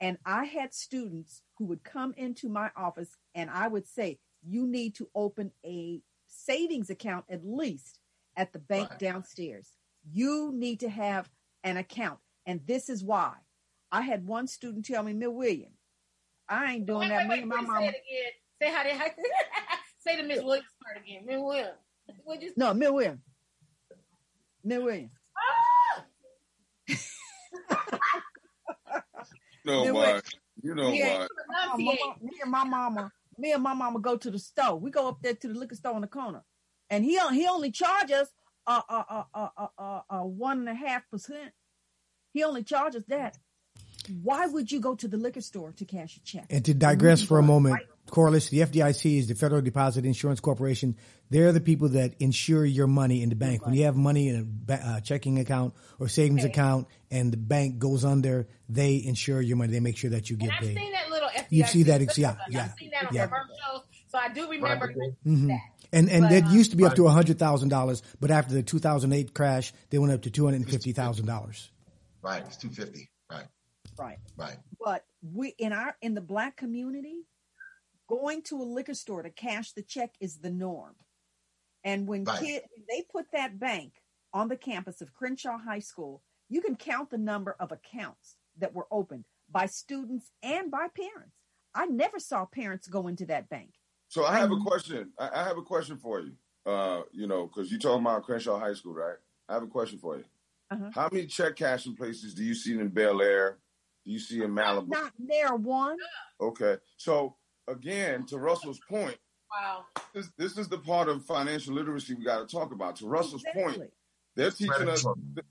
And I had students who would come into my office and I would say, you need to open a savings account at least at the bank right. downstairs. You need to have an account. And this is why. I had one student tell me, Miss Williams, I ain't doing wait, that. Wait, wait, Me and my mama. Say it again. Say how they say the Miss Williams part again. Miss Williams. What'd you say? No, Miss Williams. Miss Williams. Ah! No, why? You know why? Me and my mama. Me and my mama go to the store. We go up there to the liquor store on the corner, and he he only charges uh uh uh uh uh, uh, uh one and a half percent. He only charges that. Why would you go to the liquor store to cash a check? And to digress for a moment, Corliss, the F D I C is the Federal Deposit Insurance Corporation. They're the people that insure your money in the bank. Right. When you have money in a uh, checking account or savings okay. account and the bank goes under, they insure your money. They make sure that you get paid. I've seen that little F D I C. You see that, ex- yeah, yeah. I've seen that on yeah. commercials, so I do remember mm-hmm. that. And and but, that um, used to be up to one hundred thousand dollars, but after the two thousand eight crash, they went up to two hundred fifty thousand dollars. Right, it's two hundred fifty thousand dollars. Right. Right. Right. But we in our in the black community, going to a liquor store to cash the check is the norm. And when right. kid they put that bank on the campus of Crenshaw High School, you can count the number of accounts that were opened by students and by parents. I never saw parents go into that bank. So I have I, a question. I, I have a question for you. Uh, you know, because you're talking about Crenshaw High School, right? I have a question for you. Uh-huh. How many check cashing places do you see in Bel Air? Do you see in Malibu? Not there one. Okay. So again, to Russell's point, wow, this, this is the part of financial literacy we got to talk about. To Russell's exactly. point, they're teaching us.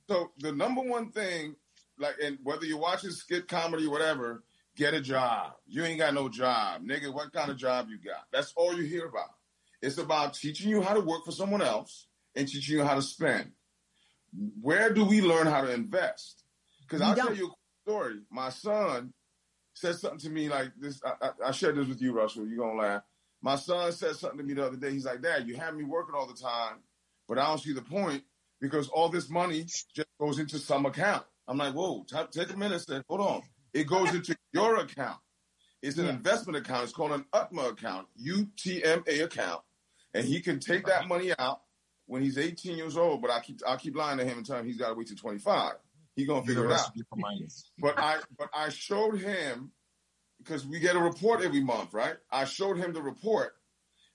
So the number one thing, like, and whether you're watching skit comedy or whatever, get a job. You ain't got no job, nigga. What kind of job you got? That's all you hear about. It's about teaching you how to work for someone else and teaching you how to spend. Where do we learn how to invest? Because I'll tell you. Story. My son said something to me like this. I, I, I shared this with you, Russell. You're going to laugh. My son said something to me the other day. He's like, Dad, you have me working all the time, but I don't see the point because all this money just goes into some account. I'm like, whoa, t- take a minute. Say, hold on. It goes into your account. It's an yeah. investment account. It's called an U T M A account, U T M A account. And he can take that money out when he's eighteen years old, but I keep, I'll keep lying to him and tell him he's got to wait till twenty-five. He's going to figure it out. But I but I showed him, because we get a report every month, right? I showed him the report.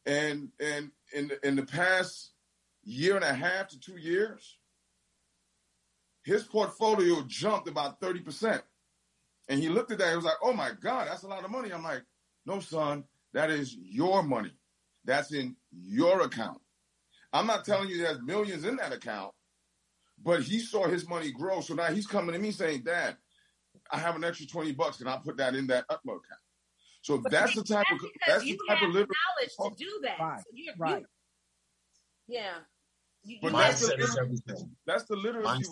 And and in, in the past year and a half to two years, his portfolio jumped about thirty percent. And he looked at that. He was like, oh, my God, that's a lot of money. I'm like, no, son, that is your money. That's in your account. I'm not telling you there's millions in that account. But he saw his money grow. So now he's coming to me saying, Dad, I have an extra twenty bucks and I put that in that U T M A account. So but that's the type that's of, that's the type of knowledge to do that. Right. So you're, right. You're, yeah. You, but you that's, the literacy, that's the literacy.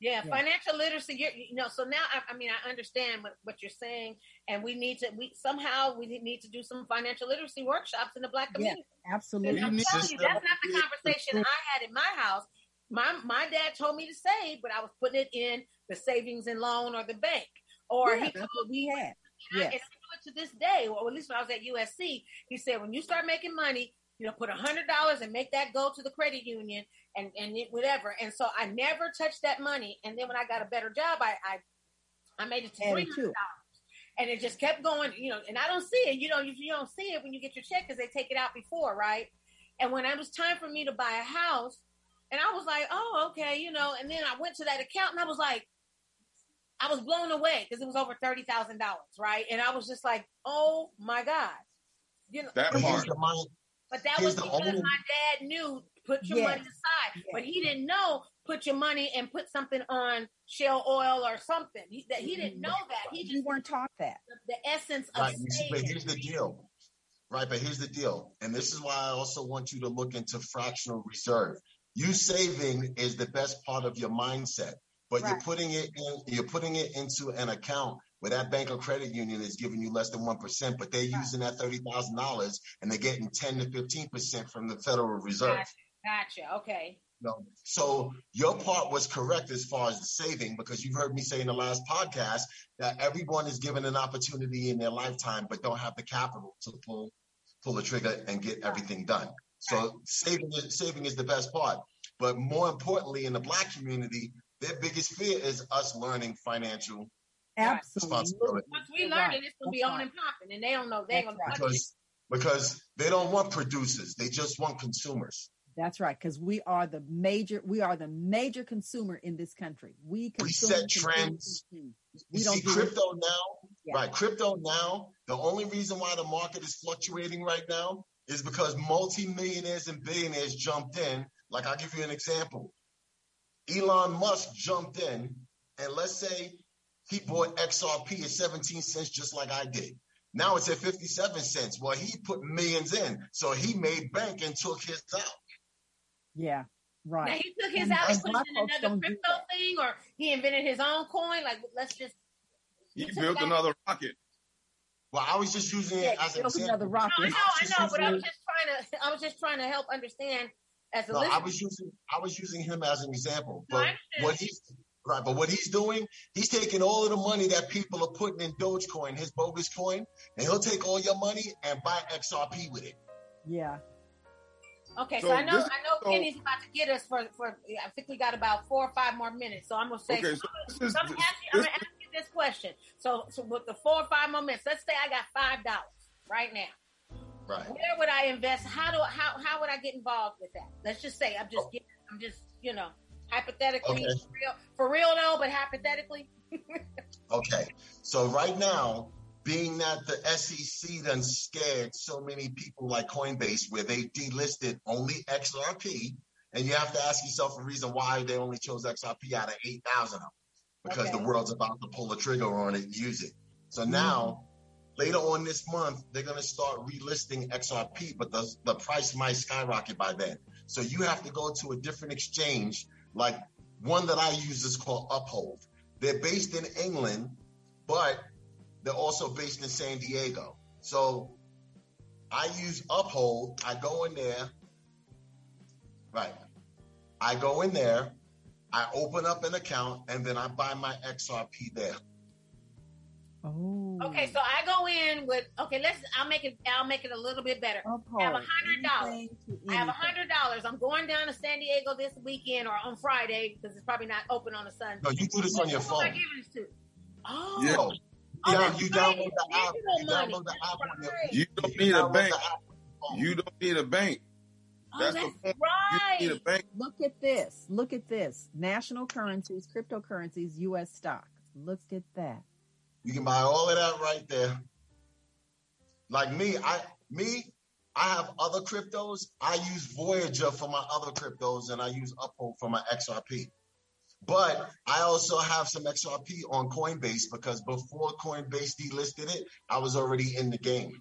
Yeah, yeah. Financial literacy. You're, you know, so now, I, I mean, I understand what, what you're saying and we need to, we somehow we need to do some financial literacy workshops in the black community. Yeah, absolutely. I'm telling you, that's not the conversation I had in my house. My my dad told me to save, but I was putting it in the savings and loan or the bank. Or yeah, he told me we had. And yes. I, and I do it to this day, or at least when I was at U S C, he said, when you start making money, you know, put a hundred dollars and make that go to the credit union and, and it, whatever. And so I never touched that money. And then when I got a better job, I, I, I made it to three hundred dollars. And it just kept going, you know, and I don't see it. You know, you, you don't see it when you get your check because they take it out before, right? And when it was time for me to buy a house, and I was like, oh, okay, you know, and then I went to that account and I was like, I was blown away because it was over thirty thousand dollars, right? And I was just like, oh, my God. You know, that part. But that was because only... my dad knew, put your yes. money aside. Yes. But he didn't know, put your money and put something on shell oil or something. He, that, he didn't know that. He just, you weren't taught that. The, the essence right. of saving. But here's the deal. Right, but here's the deal. And this is why I also want you to look into fractional reserve. You saving is the best part of your mindset. But right. you're putting it in, you're putting it into an account where that bank or credit union is giving you less than one percent, but they're right. using that thirty thousand dollars and they're getting ten to fifteen percent from the Federal Reserve. Gotcha. Gotcha. Okay. No. So your part was correct as far as the saving, because you've heard me say in the last podcast that everyone is given an opportunity in their lifetime, but don't have the capital to pull, pull the trigger and get everything done. So saving, saving is the best part. But more importantly, in the Black community, their biggest fear is us learning financial Absolutely. responsibility. Once we learn it, it's going to be on and popping, and they don't know. They're going to know. Because they don't want producers. They just want consumers. That's right, because we are the major. We are the major consumer in this country. We, we set trends. Consume. We you don't see do crypto it. now, yeah. right? Crypto now. The only reason why the market is fluctuating right now is because multimillionaires and billionaires jumped in. Like, I'll give you an example. Elon Musk jumped in, and let's say he bought X R P at seventeen cents, just like I did. Now it's at fifty-seven cents. Well, he put millions in, so he made bank and took his out. Yeah, right. Now he took his and out and put it in another crypto thing, or he invented his own coin. Like, let's just... He, he built another rocket. Well, I was just using yeah, it as an example. Another rocket. No, I know, I know, but I was just trying to. I was just trying to help understand. As a no, I was using I was using him as an example, but no, what he's right, but what he's doing, he's taking all of the money that people are putting in Dogecoin, his bogus coin, and he'll take all your money and buy X R P with it. Yeah. Okay, so, so I know this, I know so, Kenny's about to get us for, for I think we got about four or five more minutes, so I'm gonna say okay, so I'm, is, I'm, gonna ask you, I'm gonna ask you this question. So, so with the four or five more minutes, let's say I got five dollars right now. Right. Where would I invest? How do how how would I get involved with that? Let's just say I'm just getting, I'm just you know hypothetically okay. for real for real no, but hypothetically. Okay, so right now, being that the S E C done scared so many people like Coinbase, where they delisted only X R P, and you have to ask yourself a reason why they only chose X R P out of eight thousand of them, because okay. the world's about to pull the trigger on it and use it. So now. Mm. Later on this month, they're going to start relisting X R P, but the, the price might skyrocket by then. So you have to go to a different exchange, like one that I use is called Uphold. They're based in England, but they're also based in San Diego. So I use Uphold. I go in there. Right. I go in there. I open up an account, and then I buy my X R P there. Oh. Okay, so I go in with okay. Let's. I'll make it. I'll make it a little bit better. I have a hundred dollars. I have a hundred dollars. I'm going down to San Diego this weekend or on Friday because it's probably not open on a Sunday. No, you do this on your phone. Who am I giving this to? Oh, yeah. Oh, yeah, you download the app. You download the app. You don't need a bank. You don't need a bank. That's, oh, that's right. Bank. Look at this. Look at this. National currencies, cryptocurrencies, U S stocks. Look at that. You can buy all of that right there. Like me, I me, I have other cryptos. I use Voyager for my other cryptos, and I use Uphold for my X R P. But I also have some X R P on Coinbase because before Coinbase delisted it, I was already in the game.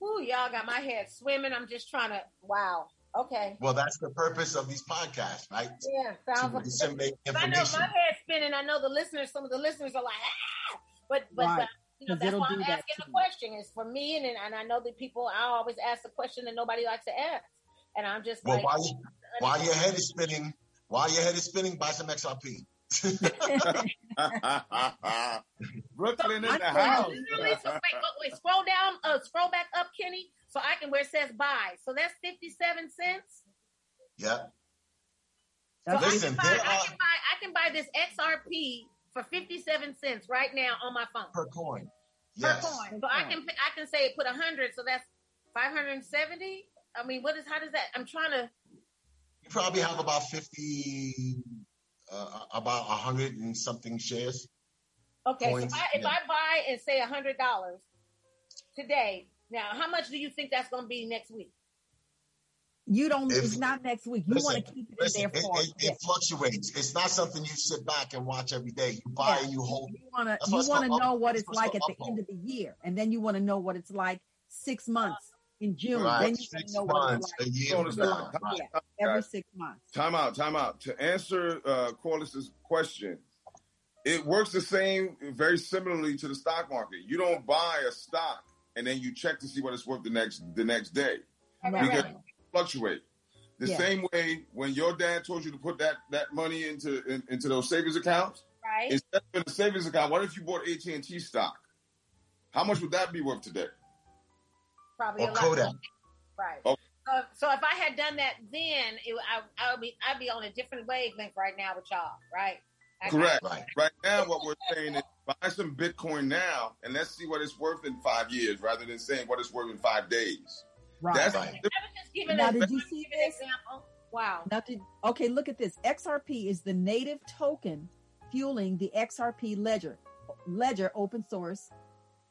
Ooh, y'all got my head swimming. I'm just trying to, wow. Okay. Well, that's the purpose of these podcasts, right? Yeah, sounds like disseminate information. I know my head's spinning. I know the listeners. Some of the listeners are like, ah, but but right. uh, you know that's why I'm asking the question. It's for me, and and I know the people. I always ask the question that nobody likes to ask, and I'm just well, like, while, you, while your head is spinning, while your head is spinning, buy some X R P. Brooklyn so, in the house. Wait, wait, scroll down. Uh, scroll back up, Kenny. So I can, where it says buy. So that's fifty-seven cents. Yep. So Listen, I, can buy, are... I, can buy, I can buy this X R P for fifty-seven cents right now on my phone. Per coin. Yes. Per coin. So per I coin. can I can say put one hundred, so that's five hundred seventy. I mean, what is, how does that, I'm trying to. You probably have about fifty, uh, about one hundred and something shares. Okay, coins. so I, if yeah. I buy and say one hundred dollars today, now how much do you think that's going to be next week? You don't, if, it's not next week. You listen, want to keep it listen, in there for it, it, it fluctuates. It's not something you sit back and watch every day. You buy yeah. and you hold it. You want to you want to know up, what it's like at the uphold. end of the year. And then you want to know what it's like six months in June. Right. Then you six want to know what it's like. A year so it's like yeah, right. Every six months. Time out, time out. To answer uh, Corliss's question, it works the same, very similarly to the stock market. You don't buy a stock and then you check to see what it's worth the next the next day. Right, because right. fluctuate the yeah. same way when your dad told you to put that that money into in, into those savings accounts, right? Instead of a savings account, what if you bought A T and T stock? How much would that be worth today? Probably or a Kodak. lot. Right. Okay. Uh, so if I had done that then, it, I, I would be I'd be on a different wavelength right now with y'all, right? I Correct. Right. Right now, what we're saying is buy some Bitcoin now and let's see what it's worth in five years, rather than saying what it's worth in five days. Right. That's right. The, Now, did you see this? Example. Wow. Now, did, okay, look at this. X R P is the native token fueling the X R P ledger, ledger open source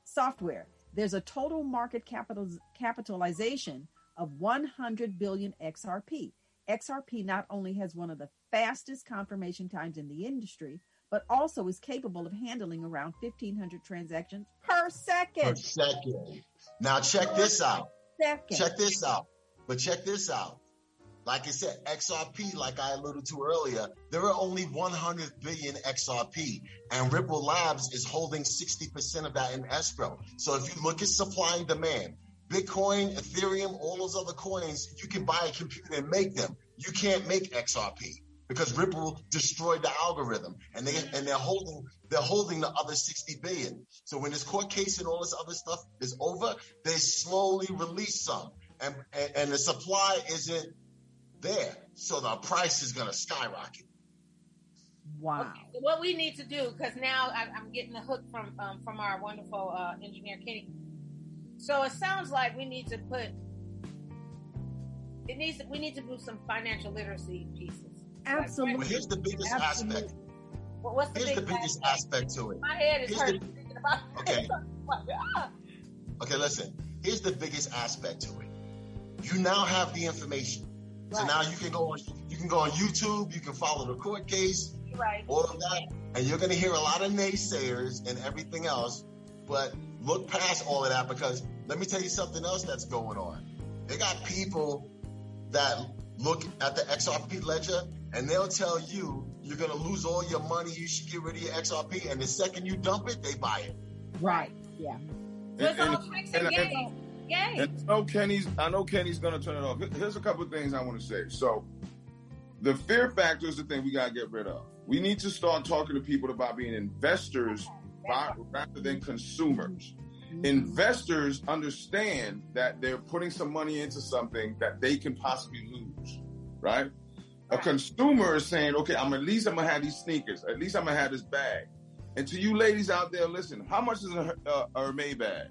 software. There's a total market capital, capitalization of one hundred billion X R P. X R P not only has one of the fastest confirmation times in the industry, but also is capable of handling around fifteen hundred transactions per second. Per second. Now, check this out. Second. Check this out. But check this out. Like I said, X R P, like I alluded to earlier, there are only one hundred billion X R P, and Ripple Labs is holding sixty percent of that in escrow. So if you look at supply and demand, Bitcoin, Ethereum, all those other coins, you can buy a computer and make them. You can't make X R P because Ripple destroyed the algorithm, and they and they're holding they're holding the other sixty billion. So when this court case and all this other stuff is over, they slowly release some. And, and, and the supply isn't there, so the price is going to skyrocket. Wow. Okay, so what we need to do, because now I, I'm getting the hook from um, from our wonderful uh, engineer, Kenny. So it sounds like we need to put, it needs to, we need to do some financial literacy pieces. Absolutely. Like, well, here's the biggest Absolutely. aspect. Well, what's the here's big the biggest aspect? aspect to it. My head is here's hurting the, thinking about Okay. Okay, listen. Here's the biggest aspect to it. You now have the information. Right. So now you can go on, you can go on YouTube, you can follow the court case, right. all of that, and you're going to hear a lot of naysayers and everything else, but look past all of that, because let me tell you something else that's going on. They got people that look at the X R P ledger and they'll tell you you're going to lose all your money, you should get rid of your X R P, and the second you dump it, they buy it. Right, yeah. And, and, and, and, and I know Kenny's, I know Kenny's going to turn it off. Here's a couple of things I want to say. So the fear factor is the thing we got to get rid of. We need to start talking to people about being investors by, rather than consumers. Mm-hmm. Investors understand that they're putting some money into something that they can possibly lose, right? A consumer is saying, okay, I'm at least I'm going to have these sneakers. At least I'm going to have this bag. And to you ladies out there, listen, how much is a, a, a Hermès bag?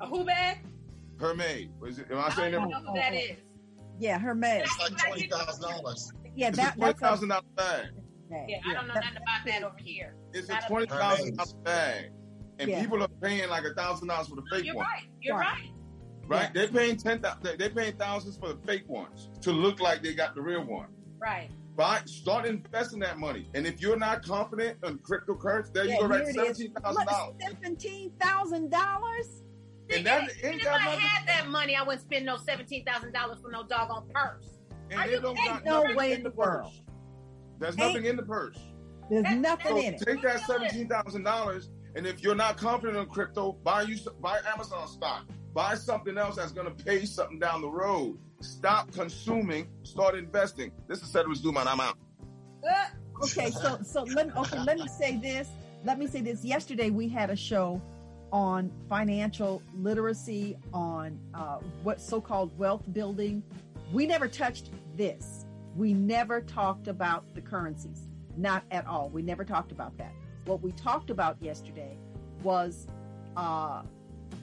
A who bag? Hermès. Is it, am I, I saying that? I don't know who that is. Yeah, Hermès. It's like twenty thousand dollars. Yeah, that, it's a twenty thousand dollars bag. bag. Yeah, I don't know that, nothing about that over here. It's Not a twenty thousand dollars bag. And yeah. people are paying like one thousand dollars for the fake You're one. You're right. You're right. Right? right? Yeah. They're paying ten they're paying thousands for the fake ones to look like they got the real one. Right. Buy, start investing that money. And if you're not confident in cryptocurrency, there yeah, you go, right? seventeen thousand dollars. seventeen thousand dollars? And that, if, if I had that money, I wouldn't spend no seventeen thousand dollars for no doggone purse. And Are you, don't ain't got no way in the world. Purse. There's ain't, nothing in the purse. There's that's, nothing so in it. Take that seventeen thousand dollars, and if you're not confident in crypto, buy you buy Amazon stock. Buy something else that's going to pay something down the road. Stop consuming, start investing. This is Sed Dumont. I'm out. Uh, okay, so so let, okay, let me say this. Let me say this. Yesterday we had a show on financial literacy, on uh, what so-called wealth building. We never touched this. We never talked about the currencies, not at all. We never talked about that. What we talked about yesterday was uh,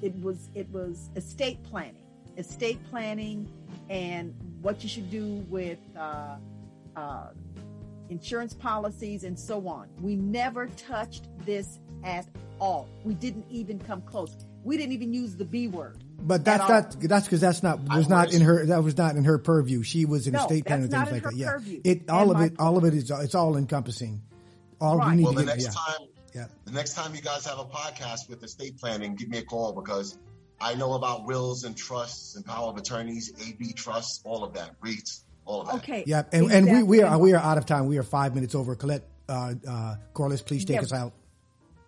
it was it was estate planning, estate planning, and what you should do with uh, uh, insurance policies and so on. We never touched this at all. We didn't even come close. We didn't even use the B word. But that's not that's because that's not was not in her that was not in her purview. She was in estate planning and things like that. Yeah, it all of it all of it is it's all encompassing. All we need to do. Well, the next time, yeah, the next time you guys have a podcast with estate planning, give me a call because I know about wills and trusts and power of attorneys, A B trusts, all of that, REITs, all of that. Okay. Yeah, and, and we, we are we are out of time. We are five minutes over. Collette uh, uh, Corliss, please take us out.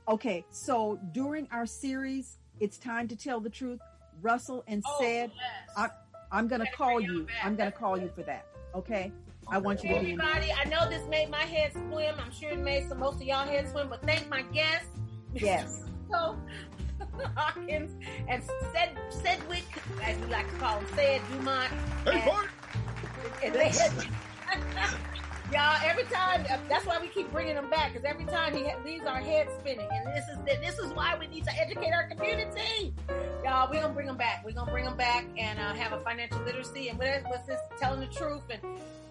Okay, so during our series, It's Time to Tell the Truth, Russell and oh, Sed, yes. I, I'm going to call you. I'm going to call you for that. Okay? I want you to be in. Everybody, I know this made my head swim. I'm sure it made some, most of y'all head swim, but thank my guests. Yes. So, Hawkins and Sed, Sedwick, as we like to call him, Sed Dumont. Hey, Bart. And, and they y'all, every time, that's why we keep bringing them back, because every time he leaves our heads spinning, and this is this is why we need to educate our community. Y'all, we're going to bring them back. We're going to bring them back and uh, have a financial literacy and whatever, what's this, telling the truth. And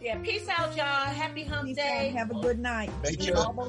yeah, peace out, y'all. Happy hump peace day. Out. Have a good night. Thank you.